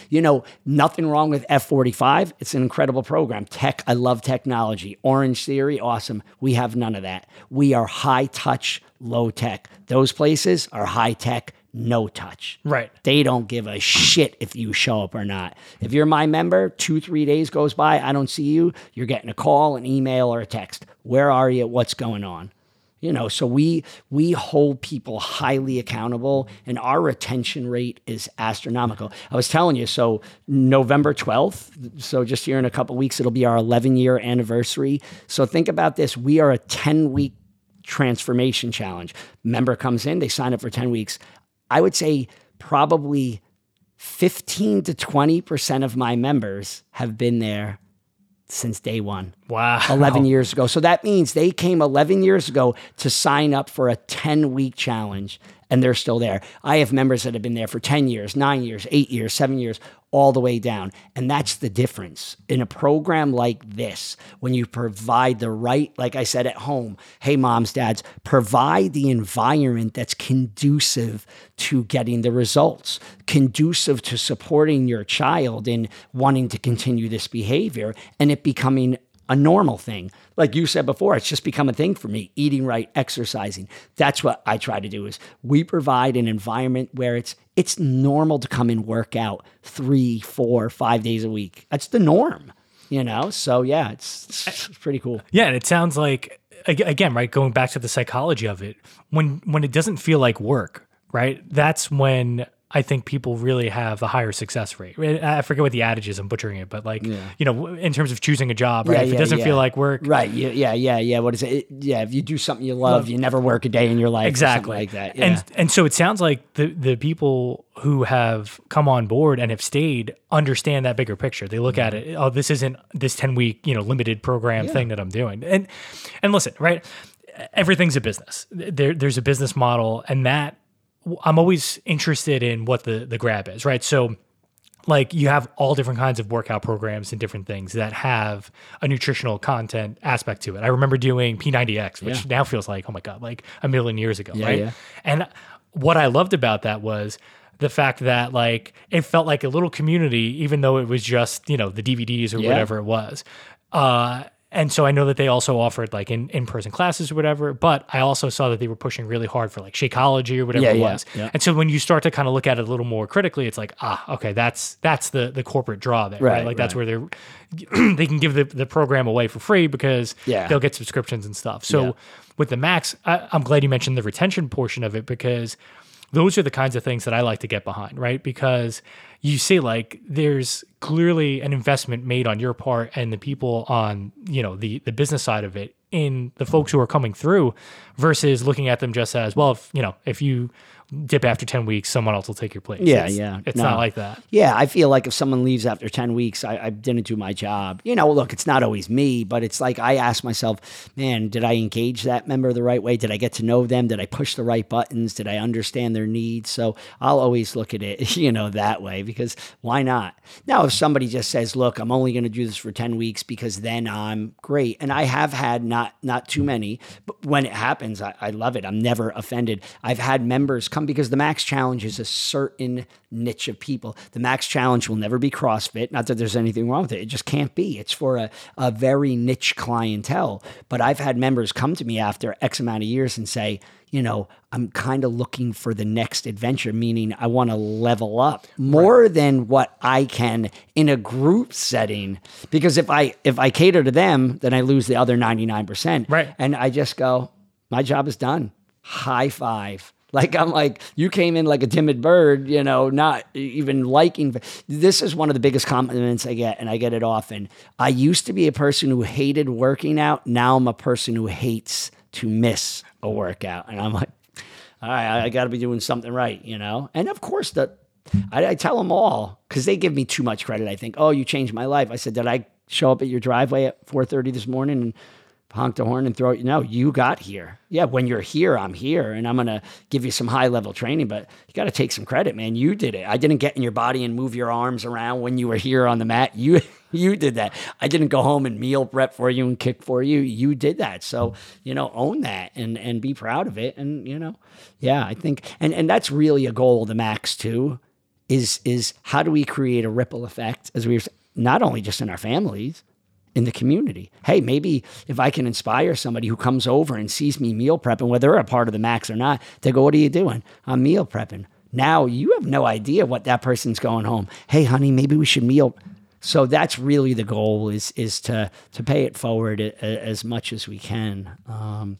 Nothing wrong with F45. It's an incredible program. Tech, I love technology. Orange Theory, awesome. We have none of that. We are high touch, low tech. Those places are high tech, no touch. Right. They don't give a shit if you show up or not. If you're my member, 2-3 days goes by, I don't see you, you're getting a call, an email, or a text. Where are you? What's going on? So we hold people highly accountable, and our retention rate is astronomical. I was telling you, so November 12th, so just here in a couple of weeks, it'll be our 11-year anniversary. So think about this. We are a 10-week transformation challenge. Member comes in, they sign up for 10 weeks. I would say probably 15 to 20% of my members have been there since day one. Wow. 11 years ago. So that means they came 11 years ago to sign up for a 10-week challenge, and they're still there. I have members that have been there for 10 years, 9 years, 8 years, 7 years, all the way down. And that's the difference in a program like this. When you provide the right, like I said at home, hey, moms, dads, provide the environment that's conducive to getting the results, conducive to supporting your child in wanting to continue this behavior and it becoming a normal thing. Like you said before, it's just become a thing for me, eating right, exercising. That's what I try to do, is we provide an environment where it's normal to come and work out 3, 4, 5 days a week. That's the norm, So yeah, it's pretty cool. Yeah. And it sounds like, again, right, going back to the psychology of it, when it doesn't feel like work, right? That's when I think people really have a higher success rate. I forget what the adage is, I'm butchering it, but in terms of choosing a job, right? If it doesn't feel like work. Right. Yeah. What is it? If you do something you love, you never work a day in your life. Exactly. Like that. Yeah. And so it sounds like the people who have come on board and have stayed understand that bigger picture. They look at it, oh, this isn't this 10-week, limited program thing that I'm doing. And listen, right? Everything's a business. There's a business model, and that I'm always interested in what the grab is, right? So you have all different kinds of workout programs and different things that have a nutritional content aspect to it. I remember doing P90X, which now feels like, oh my God, like a million years ago, right? Yeah. And what I loved about that was the fact that it felt like a little community, even though it was just, the DVDs or whatever it was. And so I know that they also offered in-person classes or whatever, but I also saw that they were pushing really hard for Shakeology or whatever it was. Yeah. And so when you start to kind of look at it a little more critically, it's okay, that's the corporate draw there, right? That's where they can give the program away for free because they'll get subscriptions and stuff. So with the Max, I'm glad you mentioned the retention portion of it, because those are the kinds of things that I like to get behind, right? Because you see, there's clearly an investment made on your part and the people on, the business side of it in the folks who are coming through, versus looking at them just as, well, if you dip after 10 weeks, someone else will take your place. It's not like that. Yeah, I feel like if someone leaves after 10 weeks, I didn't do my job. You know, look, it's not always me, but it's like I ask myself, man, did I engage that member the right way? Did I get to know them? Did I push the right buttons? Did I understand their needs? So I'll always look at it, you know, that way, because why not? Now, if somebody just says, look, I'm only going to do this for 10 weeks because then I'm great. And I have had not too many, but when it happens, I love it. I'm never offended. I've had members come because the Max Challenge is a certain niche of people. The Max Challenge will never be CrossFit. Not that there's anything wrong with it. It just can't be. It's for a very niche clientele. But I've had members come to me after X amount of years and say, you know, I'm kind of looking for the next adventure, meaning I want to level up more than what I can in a group setting. Because if I cater to them, then I lose the other 99%. Right. And I just go, my job is done. High five. Like, I'm like, you came in like a timid bird, you know, not even liking. This is one of the biggest compliments I get, and I get it often. I used to be a person who hated working out. Now I'm a person who hates to miss a workout. And I'm like, all right, I got to be doing something right, you know? And of course, I tell them all, because they give me too much credit, I think. Oh, you changed my life. I said, did I show up at your driveway at 4:30 this morning and honk the horn and throw it? No, you got here. Yeah, when you're here, I'm here, and I'm going to give you some high-level training, but you got to take some credit, man. You did it. I didn't get in your body and move your arms around when you were here on the mat. You did that. I didn't go home and meal prep for you and kick for you. You did that. So, you know, own that and be proud of it. And, you know, yeah, I think, and that's really a goal of the Max too, is how do we create a ripple effect, as we were saying, not only just in our families, in the community. Hey, maybe if I can inspire somebody who comes over and sees me meal prepping, whether they're a part of the Max or not, they go, what are you doing? I'm meal prepping. Now you have no idea what that person's going home. Hey, honey, maybe we should meal. So that's really the goal is to pay it forward as much as we can.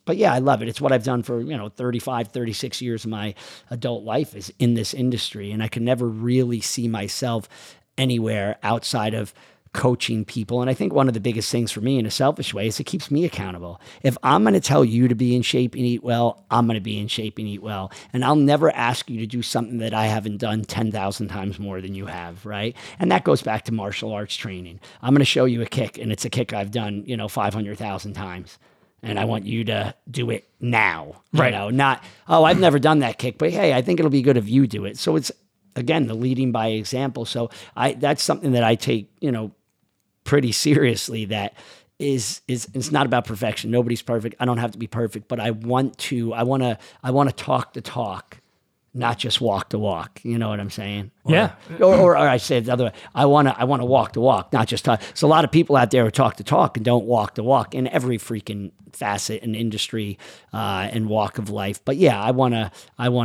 But yeah, I love it. It's what I've done for, you know, 35, 36 years of my adult life is in this industry. And I can never really see myself anywhere outside of coaching people. And I think one of the biggest things for me in a selfish way is it keeps me accountable. If I'm going to tell you to be in shape and eat well, I'm going to be in shape and eat well. And I'll never ask you to do something that I haven't done 10,000 times more than you have, right? And that goes back to martial arts training. I'm going to show you a kick, and it's a kick I've done, you know, 500,000 times. And I want you to do it now, right? You know, not, oh, I've never done that kick, but hey, I think it'll be good if you do it. So it's, again, the leading by example. So that's something that I take, you know, pretty seriously. That is it's not about perfection. Nobody's perfect. I don't have to be perfect, but I want to talk the talk, not just walk the walk. You know what I'm saying? Or I say it the other way. I want to walk the walk, not just talk. So a lot of people out there who talk the talk and don't walk the walk in every freaking facet and industry and walk of life. But yeah, I want to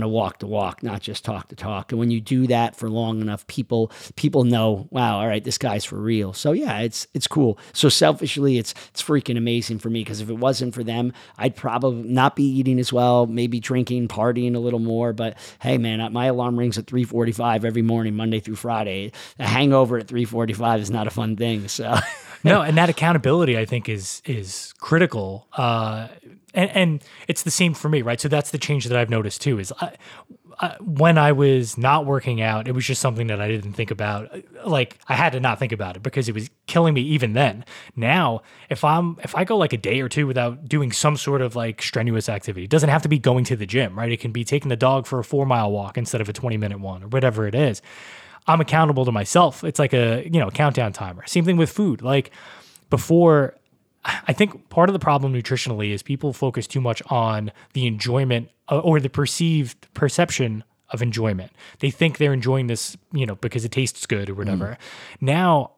walk the walk, not just talk the talk. And when you do that for long enough, people know, wow, all right, this guy's for real. So yeah, it's cool. So selfishly, it's freaking amazing for me, because if it wasn't for them, I'd probably not be eating as well, maybe drinking, partying a little more. But hey, man, my alarm rings at 3:45 every morning, Monday through Friday. A hangover at 3:45 is not a fun thing. So no, and that accountability, I think, is critical. And it's the same for me, right? So that's the change that I've noticed too, is when I was not working out, it was just something that I didn't think about. Like, I had to not think about it because it was killing me even then. Now, if I go like a day or two without doing some sort of like strenuous activity, it doesn't have to be going to the gym, right? It can be taking the dog for a 4-mile walk instead of a 20-minute one, or whatever it is. I'm accountable to myself. It's like a, you know, countdown timer. Same thing with food. Like, before, I think part of the problem nutritionally is people focus too much on the enjoyment or the perceived perception of enjoyment. They think they're enjoying this, you know, because it tastes good or whatever. Mm. Now,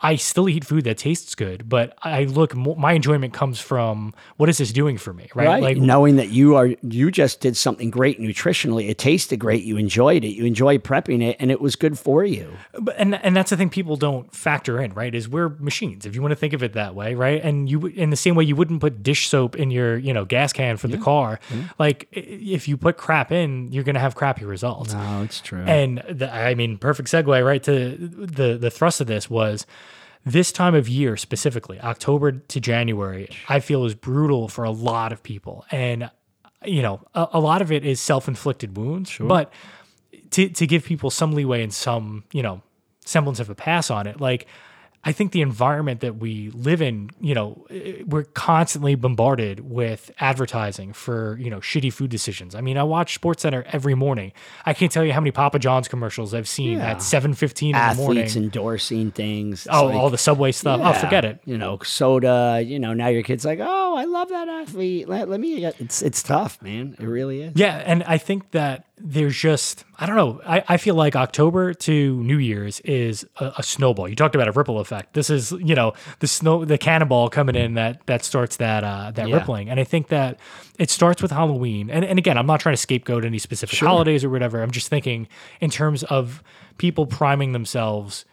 I still eat food that tastes good, but I look, my enjoyment comes from what is this doing for me, right? Like, knowing that you just did something great nutritionally. It tasted great. You enjoyed it. You enjoyed prepping it, and it was good for you. But, and that's the thing people don't factor in, right? Is we're machines, if you want to think of it that way, right? And you, in the same way you wouldn't put dish soap in your, you know, gas can for the car. Mm-hmm. Like, if you put crap in, you're going to have crappy results. No, it's true. And I mean, perfect segue right to the thrust of this was, this time of year specifically, October to January, I feel is brutal for a lot of people. And you know, a lot of it is self-inflicted wounds, sure. But to give people some leeway and some, you know, semblance of a pass on it, like, I think the environment that we live in, you know, we're constantly bombarded with advertising for, you know, shitty food decisions. I mean, I watch SportsCenter every morning. I can't tell you how many Papa John's commercials I've seen at 7:15 in the morning. Athletes endorsing things. It's all the Subway stuff. Yeah. Oh, forget it. You know, soda, you know, now your kid's like, oh, I love that athlete. Let me, it's tough, man. It really is. Yeah. And I think that there's just, I don't know. I feel like October to New Year's is a snowball. You talked about a ripple effect. This is, you know, the cannonball coming in that starts that rippling. And I think that it starts with Halloween. And again, I'm not trying to scapegoat any specific holidays or whatever. I'm just thinking in terms of people priming themselves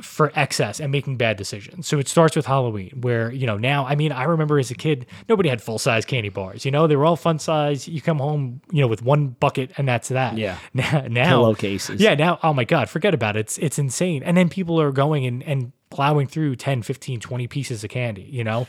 for excess and making bad decisions. So it starts with Halloween where, you know, now, I mean, I remember as a kid, nobody had full size candy bars, you know, they were all fun size. You come home, you know, with one bucket and that's that. Yeah. Now pillowcases. Yeah. Now, oh my God, forget about it. It's insane. And then people are going and plowing through 10, 15, 20 pieces of candy, you know,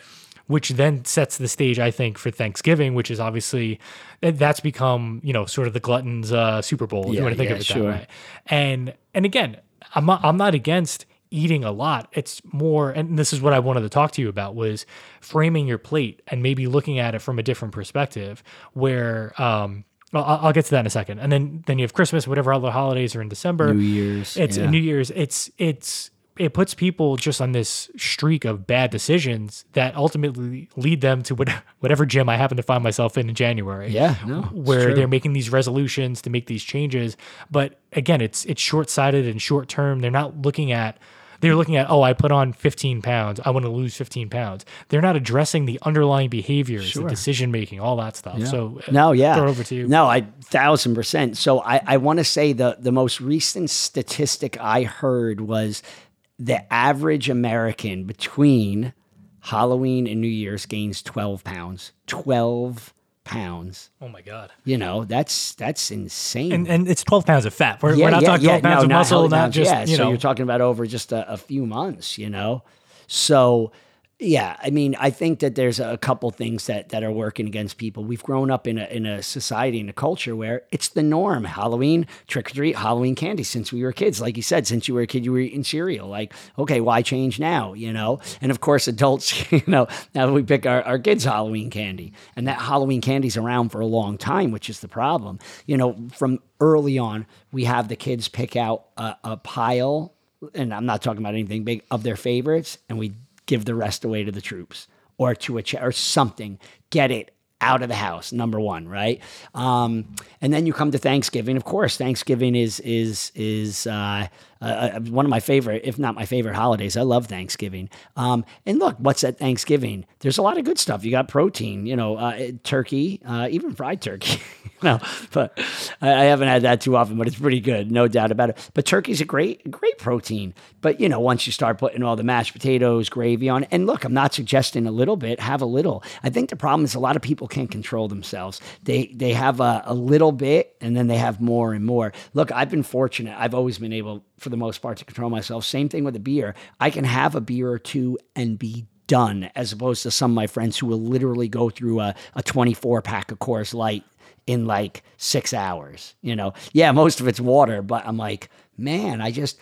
which then sets the stage, I think, for Thanksgiving, which is obviously, that's become, you know, sort of the glutton's Super Bowl. Yeah, you want to think of it that way. And again, I'm not against eating a lot. It's more, and this is what I wanted to talk to you about, was framing your plate and maybe looking at it from a different perspective where, I'll get to that in a second. And then you have Christmas, whatever other holidays are in December. New Year's. It puts people just on this streak of bad decisions that ultimately lead them to whatever gym I happen to find myself in January. Yeah, no, where they're making these resolutions to make these changes. But again, it's short-sighted and short-term. They're looking at, oh, I put on 15 pounds. I want to lose 15 pounds. They're not addressing the underlying behaviors, the decision-making, all that stuff. Yeah. So throw it over to you. No, 1,000%. So I want to say the most recent statistic I heard was the average American between Halloween and New Year's gains 12 pounds. 12 pounds. Oh my God. You know, that's insane. And it's 12 pounds of fat. We're not talking 12 pounds of muscle, not just, you know. So you're talking about over just a few months, you know? So, yeah, I mean, I think that there's a couple things that are working against people. We've grown up in a society, in a culture where it's the norm. Halloween, trick or treat, Halloween candy since we were kids. Like you said, since you were a kid, you were eating cereal. Like, okay, why change now, you know? And of course, adults, you know, now we pick our kids' Halloween candy. And that Halloween candy's around for a long time, which is the problem. You know, from early on, we have the kids pick out a pile, and I'm not talking about anything big, of their favorites, and we give the rest away to the troops or to a chair or something. Get it out of the house, number one, right? And then you come to Thanksgiving. Of course, Thanksgiving is one of my favorite, if not my favorite holidays. I love Thanksgiving. And look, what's at Thanksgiving? There's a lot of good stuff. You got protein, you know, turkey, even fried turkey. No, but I haven't had that too often, but it's pretty good. No doubt about it. But turkey's a great protein. But, you know, once you start putting all the mashed potatoes, gravy on, and look, I'm not suggesting a little bit, have a little. I think the problem is a lot of people can't control themselves. They have a little bit and then they have more and more. Look, I've been fortunate. I've always been able, for the most part, to control myself. Same thing with the beer. I can have a beer or two and be done, as opposed to some of my friends who will literally go through a 24 pack of Coors Light in like 6 hours, you know? Yeah, most of it's water, but I'm like, man, I just,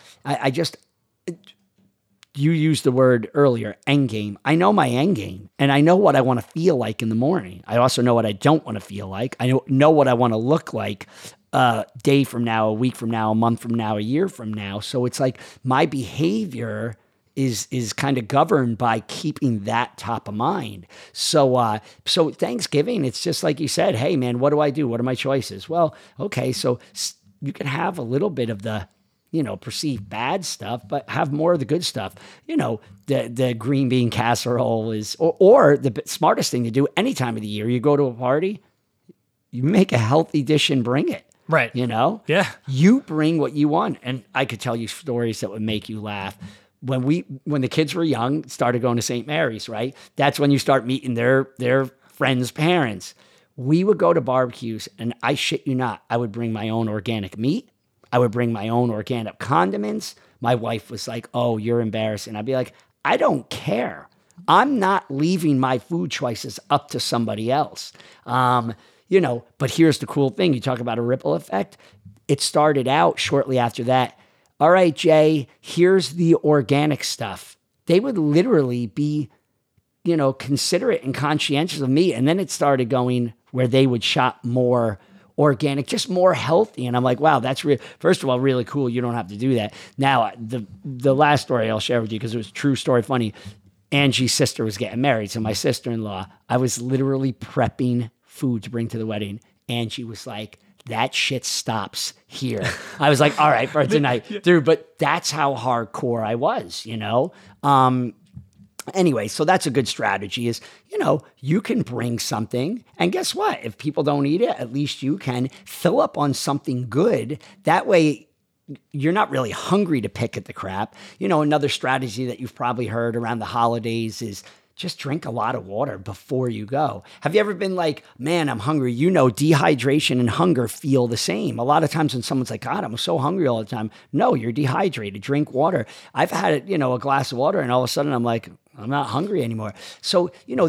you used the word earlier, end game. I know my end game, and I know what I want to feel like in the morning. I also know what I don't want to feel like. I know what I want to look like a day from now, a week from now, a month from now, a year from now. So it's like my behavior is kind of governed by keeping that top of mind. So Thanksgiving, it's just like you said, hey man, what do I do? What are my choices? Well, okay, so you can have a little bit of the, you know, perceived bad stuff, but have more of the good stuff. You know, the green bean casserole is, or the smartest thing to do any time of the year, you go to a party, you make a healthy dish and bring it. Right. You know? Yeah. You bring what you want. And I could tell you stories that would make you laugh. When the kids were young, started going to St. Mary's, right? That's when you start meeting their friends' parents. We would go to barbecues, and I shit you not, I would bring my own organic meat. I would bring my own organic condiments. My wife was like, oh, you're embarrassing. I'd be like, I don't care. I'm not leaving my food choices up to somebody else. You know, but here's the cool thing. You talk about a ripple effect. It started out shortly after that. All right, Jay, here's the organic stuff. They would literally be, you know, considerate and conscientious of me. And then it started going where they would shop more organic, just more healthy. And I'm like, wow, that's real. First of all, really cool. You don't have to do that. Now, the last story I'll share with you, because it was a true story, funny. Angie's sister was getting married. So my sister-in-law, I was literally prepping food to bring to the wedding. Angie was like, that shit stops here. I was like, all right, for tonight. Dude, but that's how hardcore I was, you know? Anyway, so that's a good strategy is, you know, you can bring something and guess what? If people don't eat it, at least you can fill up on something good. That way you're not really hungry to pick at the crap. You know, another strategy that you've probably heard around the holidays is just drink a lot of water before you go. Have you ever been like, man, I'm hungry? You know, dehydration and hunger feel the same. A lot of times when someone's like, God, I'm so hungry all the time. No, you're dehydrated. Drink water. I've had, you know, a glass of water and all of a sudden I'm like, I'm not hungry anymore. So, you know,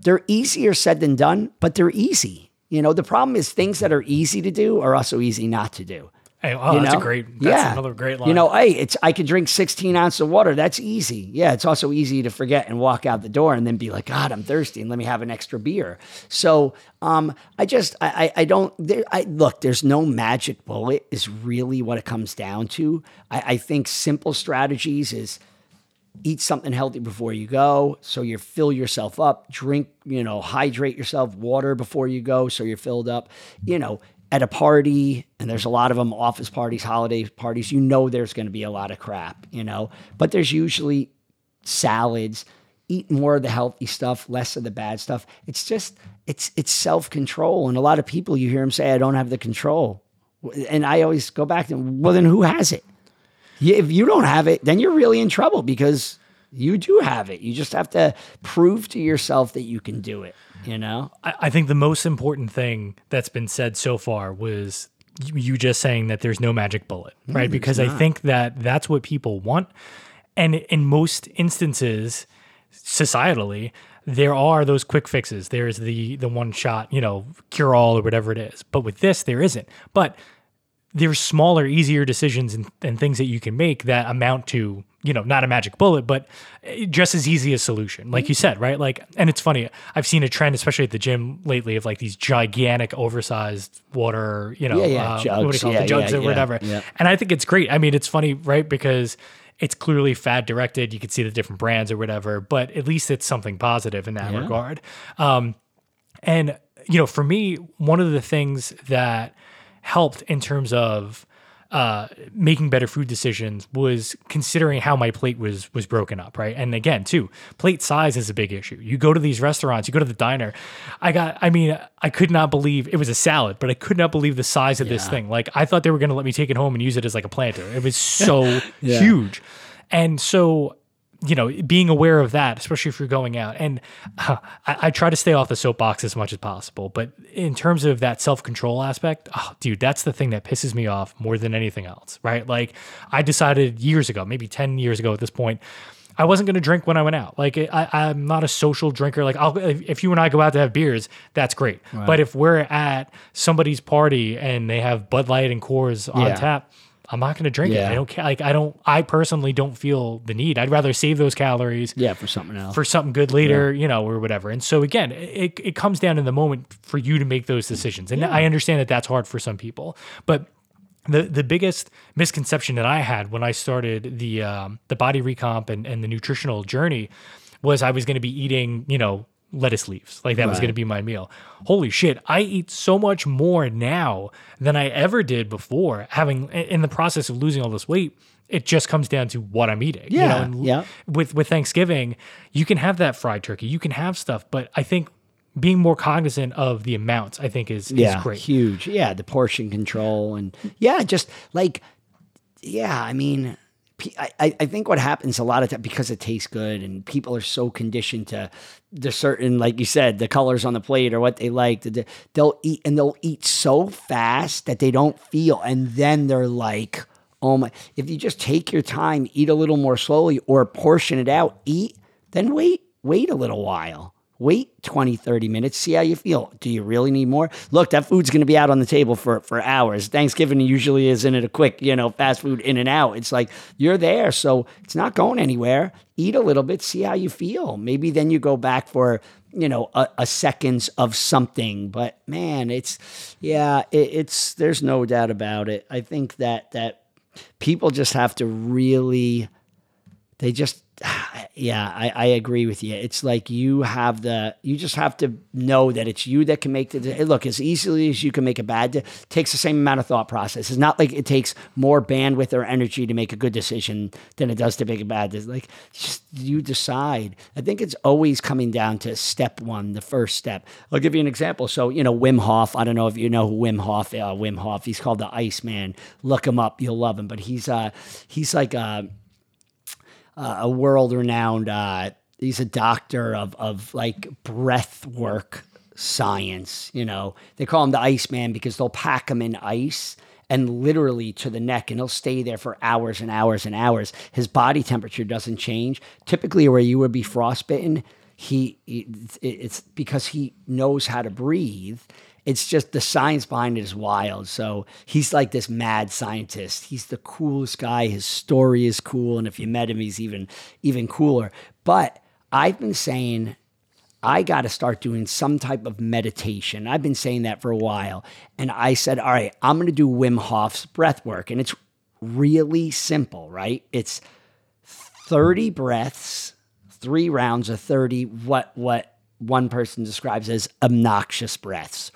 they're easier said than done, but they're easy. You know, the problem is things that are easy to do are also easy not to do. Hey, oh, you that's know? A great, that's yeah. another great line. You know, hey, I could drink 16 ounces of water. That's easy. Yeah. It's also easy to forget and walk out the door and then be like, God, I'm thirsty and let me have an extra beer. So, look, there's no magic bullet is really what it comes down to. I think simple strategies is eat something healthy before you go. So you fill yourself up, drink, you know, hydrate yourself, water before you go. So you're filled up, you know, at a party, and there's a lot of them, office parties, holiday parties, you know there's going to be a lot of crap, you know, but there's usually salads, eat more of the healthy stuff, less of the bad stuff. It's just, it's self-control. And a lot of people, you hear them say, I don't have the control. And I always go back to, well, then who has it? If you don't have it, then you're really in trouble because you do have it. You just have to prove to yourself that you can do it. You know, I think the most important thing that's been said so far was you just saying that there's no magic bullet, right? Because I think that that's what people want. And in most instances, societally, there are those quick fixes. There's the one shot, you know, cure all or whatever it is. But with this, there isn't. But there's smaller, easier decisions and things that you can make that amount to, you know, not a magic bullet, but just as easy a solution. Like you said, right? Like, and it's funny, I've seen a trend, especially at the gym lately, of like these gigantic oversized water, you know, jugs. What do you call it? The jugs or whatever. Yeah. And I think it's great. I mean, it's funny, right? Because it's clearly fad directed. You can see the different brands or whatever, but at least it's something positive in that regard. And, you know, for me, one of the things that helped in terms of making better food decisions was considering how my plate was broken up, right? And again, too, plate size is a big issue. You go to these restaurants, you go to the diner. I could not believe it was a salad, but I could not believe the size of this thing. Like, I thought they were going to let me take it home and use it as like a planter. It was so huge. And so, you know, being aware of that, especially if you're going out, and I try to stay off the soapbox as much as possible. But in terms of that self-control aspect, oh, dude, that's the thing that pisses me off more than anything else, right? Like, I decided years ago, maybe 10 years ago at this point, I wasn't going to drink when I went out. Like, I'm not a social drinker. Like, if you and I go out to have beers, that's great. Wow. But if we're at somebody's party and they have Bud Light and Coors on tap, I'm not going to drink it. I don't care. Like, I personally don't feel the need. I'd rather save those calories for something else, for something good later, you know, or whatever. And so again, it comes down in the moment for you to make those decisions. And I understand that that's hard for some people, but the biggest misconception that I had when I started the body recomp and the nutritional journey was I was going to be eating, you know, lettuce leaves. Like, that was going to be my meal. Holy shit. I eat so much more now than I ever did before, having in the process of losing all this weight. It just comes down to what I'm eating. Yeah. You know? And with Thanksgiving, you can have that fried turkey, you can have stuff, but I think being more cognizant of the amounts, I think is great. Huge. Yeah. The portion control and just like, I mean, I think what happens a lot of times, because it tastes good and people are so conditioned to the certain, like you said, the colors on the plate or what they like, they'll eat so fast that they don't feel. And then they're like, oh my, if you just take your time, eat a little more slowly or portion it out, eat then wait a little while. Wait 20, 30 minutes, see how you feel. Do you really need more? Look, that food's going to be out on the table for hours. Thanksgiving usually isn't it a quick, fast food in and out. It's like you're there, so it's not going anywhere. Eat a little bit, see how you feel. Maybe then you go back for, a seconds of something. But man, it's there's no doubt about it. I think that people just have to really, I agree with you. It's like you just have to know that it's you that can make look, as easily as you can make a bad day, it takes the same amount of thought process. It's not like it takes more bandwidth or energy to make a good decision than it does to make a bad decision. Like, just you decide. I think it's always coming down to step one, the first step. I'll give you an example. So, Wim Hof, I don't know if you know who Wim Hof, he's called the Iceman. Look him up. You'll love him. But he's like, a world-renowned, he's a doctor of like breath work science. They call him the Iceman because they'll pack him in ice and literally to the neck, and he'll stay there for hours and hours and hours. His body temperature doesn't change. Typically where you would be frostbitten, it's because he knows how to breathe. It's just the science behind it is wild. So he's like this mad scientist. He's the coolest guy. His story is cool. And if you met him, he's even cooler. But I've been saying I got to start doing some type of meditation. I've been saying that for a while. And I said, all right, I'm going to do Wim Hof's breath work. And it's really simple, right? It's 30 breaths, 3 rounds of 30, what one person describes as obnoxious breaths.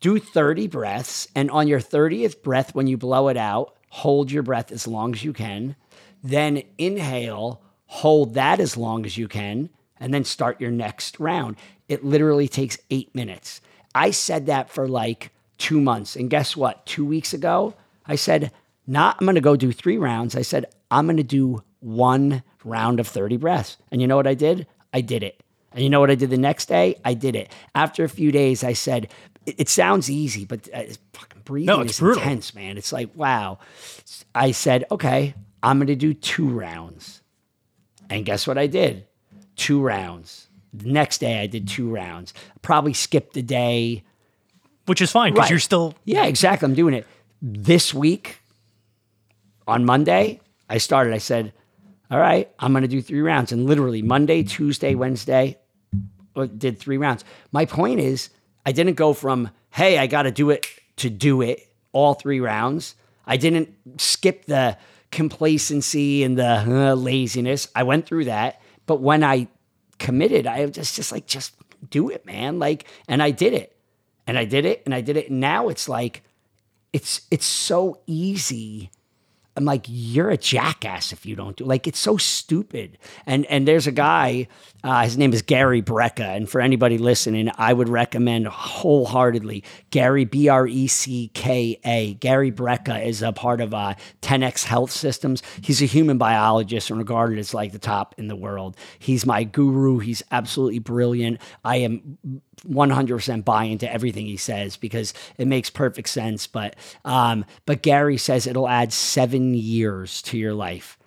Do 30 breaths, and on your 30th breath, when you blow it out, hold your breath as long as you can, then inhale, hold that as long as you can, and then start your next round. It literally takes 8 minutes. I said that for like 2 months, and guess what? 2 weeks ago, I said, I'm going to go do 3 rounds. I said, I'm going to do 1 round of 30 breaths. And you know what I did? I did it. And you know what I did the next day? I did it. After a few days, I said, it sounds easy, but fucking breathing is brutal. Intense, man. It's like, wow. I said, okay, I'm going to do 2 rounds. And guess what I did? 2 rounds. The next day, I did 2 rounds. Probably skipped a day. Which is fine, because right. You're still... Yeah, exactly. I'm doing it. This week, on Monday, I said, all right, I'm going to do 3 rounds. And literally Monday, Tuesday, Wednesday... did 3 rounds. My point is, I didn't go from, hey, I got to do it to do it, all 3 rounds. I didn't skip the complacency and the laziness. I went through that. But when I committed, I was just like, just do it, man. Like, and I did it. And I did it. And I did it. And now it's like, it's so easy. I'm like, you're a jackass if you don't do it. Like, it's so stupid. And there's a guy, his name is Gary Brecka. And for anybody listening, I would recommend wholeheartedly Gary, B-R-E-C-K-A. Gary Brecka is a part of 10X Health Systems. He's a human biologist and regarded as like the top in the world. He's my guru. He's absolutely brilliant. I am 100% buy into everything he says because it makes perfect sense. But Gary says it'll add 7 years to your life.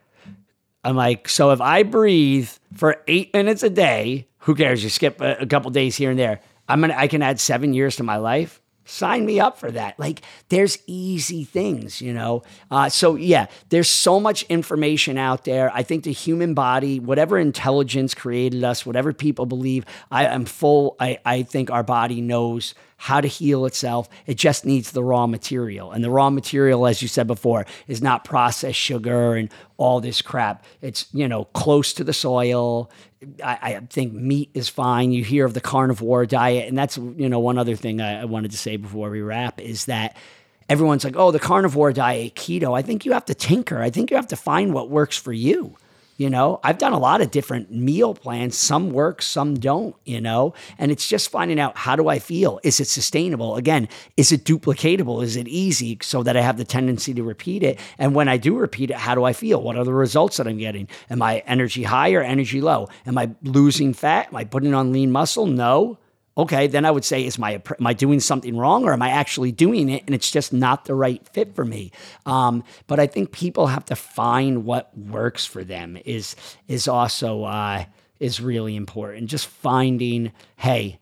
I'm like, so if I breathe for 8 minutes a day, who cares? You skip a couple days here and there. I can add 7 years to my life. Sign me up for that. Like, there's easy things, So yeah, there's so much information out there. I think the human body, whatever intelligence created us, whatever people believe, I am full. I think our body knows how to heal itself. It just needs the raw material. And the raw material, as you said before, is not processed sugar and all this crap. It's, close to the soil. I think meat is fine. You hear of the carnivore diet. And that's, one other thing I wanted to say before we wrap is that everyone's like, oh, the carnivore diet, keto. I think you have to tinker. I think you have to find what works for you. I've done a lot of different meal plans. Some work, some don't, and it's just finding out, how do I feel? Is it sustainable? Again, is it duplicatable? Is it easy so that I have the tendency to repeat it? And when I do repeat it, how do I feel? What are the results that I'm getting? Am I energy high or energy low? Am I losing fat? Am I putting on lean muscle? No. okay, then I would say, am I doing something wrong, or am I actually doing it and it's just not the right fit for me? But I think people have to find what works for them is also is really important. Just finding, hey,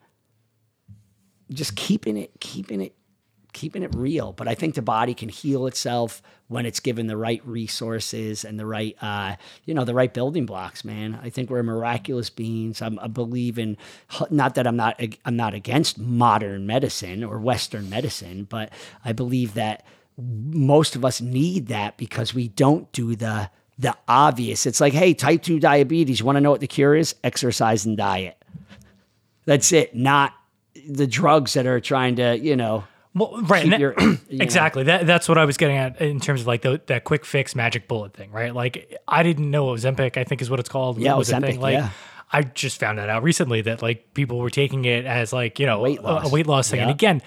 just keeping it real. But I think the body can heal itself when it's given the right resources and the right, the right building blocks, man. I think we're miraculous beings. I believe in, not that I'm not against modern medicine or Western medicine, but I believe that most of us need that because we don't do the obvious. It's like, hey, type 2 diabetes, you want to know what the cure is? Exercise and diet. That's it. Not the drugs that are trying to, well, right. Exactly. That's what I was getting at in terms of like that quick fix magic bullet thing, right? Like, I didn't know Ozempic, I think is what it's called. Yeah, Ozempic. Like, yeah. I just found that out recently that like people were taking it as like, a weight loss thing. Yeah. And again,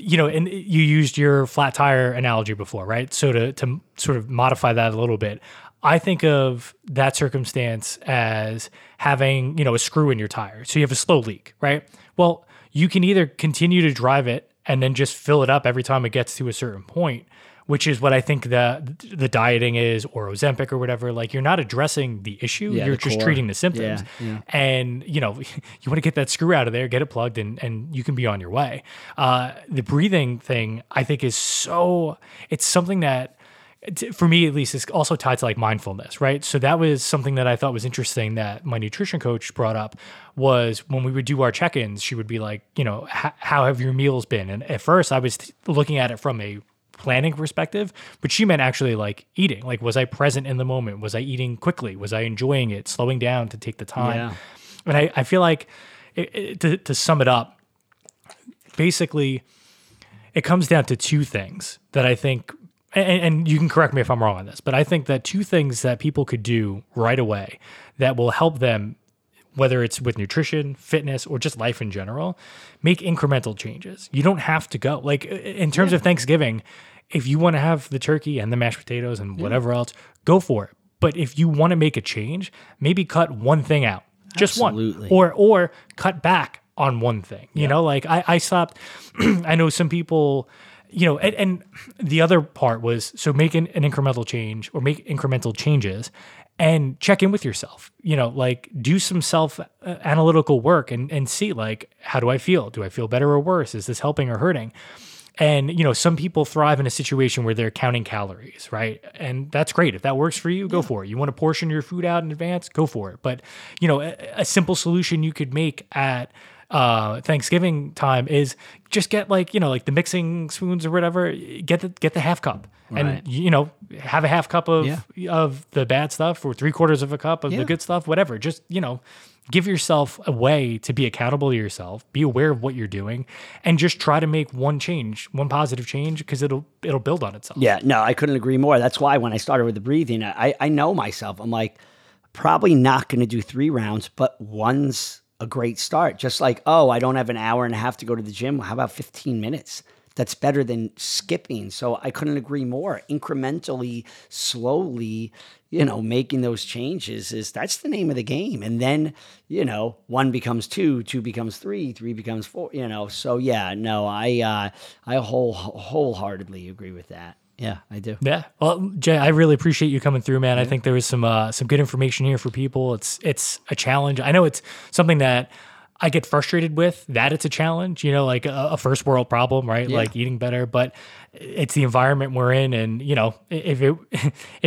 and you used your flat tire analogy before, right? So to sort of modify that a little bit, I think of that circumstance as having, a screw in your tire. So you have a slow leak, right? Well, you can either continue to drive it and then just fill it up every time it gets to a certain point, which is what I think the dieting is, or Ozempic or whatever. Like, you're not addressing the issue, you're just treating the symptoms. Yeah, yeah. And, you want to get that screw out of there, get it plugged, and you can be on your way. The breathing thing, I think, it's something that, for me at least, is also tied to like mindfulness, right? So that was something that I thought was interesting that my nutrition coach brought up, was when we would do our check-ins, she would be like, how have your meals been? And at first I was looking at it from a planning perspective, but she meant actually like eating. Like, was I present in the moment? Was I eating quickly? Was I enjoying it? Slowing down to take the time? Yeah. And I feel like to sum it up, basically it comes down to two things that I think, and you can correct me if I'm wrong on this, but I think that two things that people could do right away that will help them, whether it's with nutrition, fitness, or just life in general, make incremental changes. You don't have to go. Like, in terms of Thanksgiving, if you want to have the turkey and the mashed potatoes and whatever else, go for it. But if you want to make a change, maybe cut one thing out. Just one. Or cut back on one thing. You know, like I stopped. I know some people... And the other part was, so make an incremental change, or make incremental changes and check in with yourself, like do some self analytical work and see like, how do I feel? Do I feel better or worse? Is this helping or hurting? And, some people thrive in a situation where they're counting calories, right? And that's great. If that works for you, go for it. You want to portion your food out in advance, go for it. But, a simple solution you could make at Thanksgiving time is just get like the mixing spoons or whatever, get the half cup, right? And have a half cup of the bad stuff, or 3/4 of a cup of the good stuff, whatever. Just, give yourself a way to be accountable to yourself, be aware of what you're doing, and just try to make one change, one positive change, because it'll build on itself. Yeah, no, I couldn't agree more. That's why when I started with the breathing, I know myself. I'm like, probably not going to do 3 rounds, but one's a great start. Just like, oh, I don't have an hour and a half to go to the gym. How about 15 minutes? That's better than skipping. So I couldn't agree more. Incrementally, slowly, making those changes that's the name of the game. And then, 1 becomes 2, 2 becomes 3, 3 becomes 4, So yeah, no, I wholeheartedly agree with that. Yeah, I do. Yeah. Well, Jay, I really appreciate you coming through, man. Yeah. I think there was some good information here for people. It's a challenge. I know it's something that I get frustrated with, that it's a challenge, like a first world problem, right? Yeah. Like eating better, but it's the environment we're in. And, if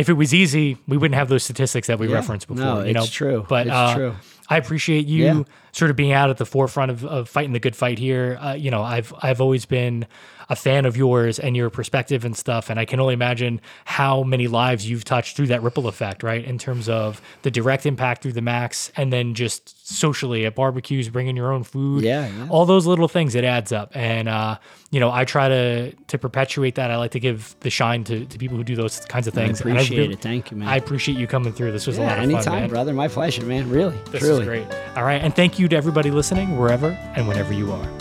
it was easy, we wouldn't have those statistics that we referenced before. No, it's true. But it's true. I appreciate you sort of being out at the forefront of fighting the good fight here. I've always been a fan of yours and your perspective and stuff, and I can only imagine how many lives you've touched through that ripple effect, right? In terms of the direct impact through the Max, and then just socially at barbecues, bringing your own food, all those little things, it adds up. And I try to perpetuate that. I like to give the shine to people who do those kinds of things. I appreciate it. Thank you, man. I appreciate you coming through. This was a lot of fun, man. Brother. My pleasure, man. Really, this truly is great. All right, and thank you to everybody listening, wherever and whenever you are.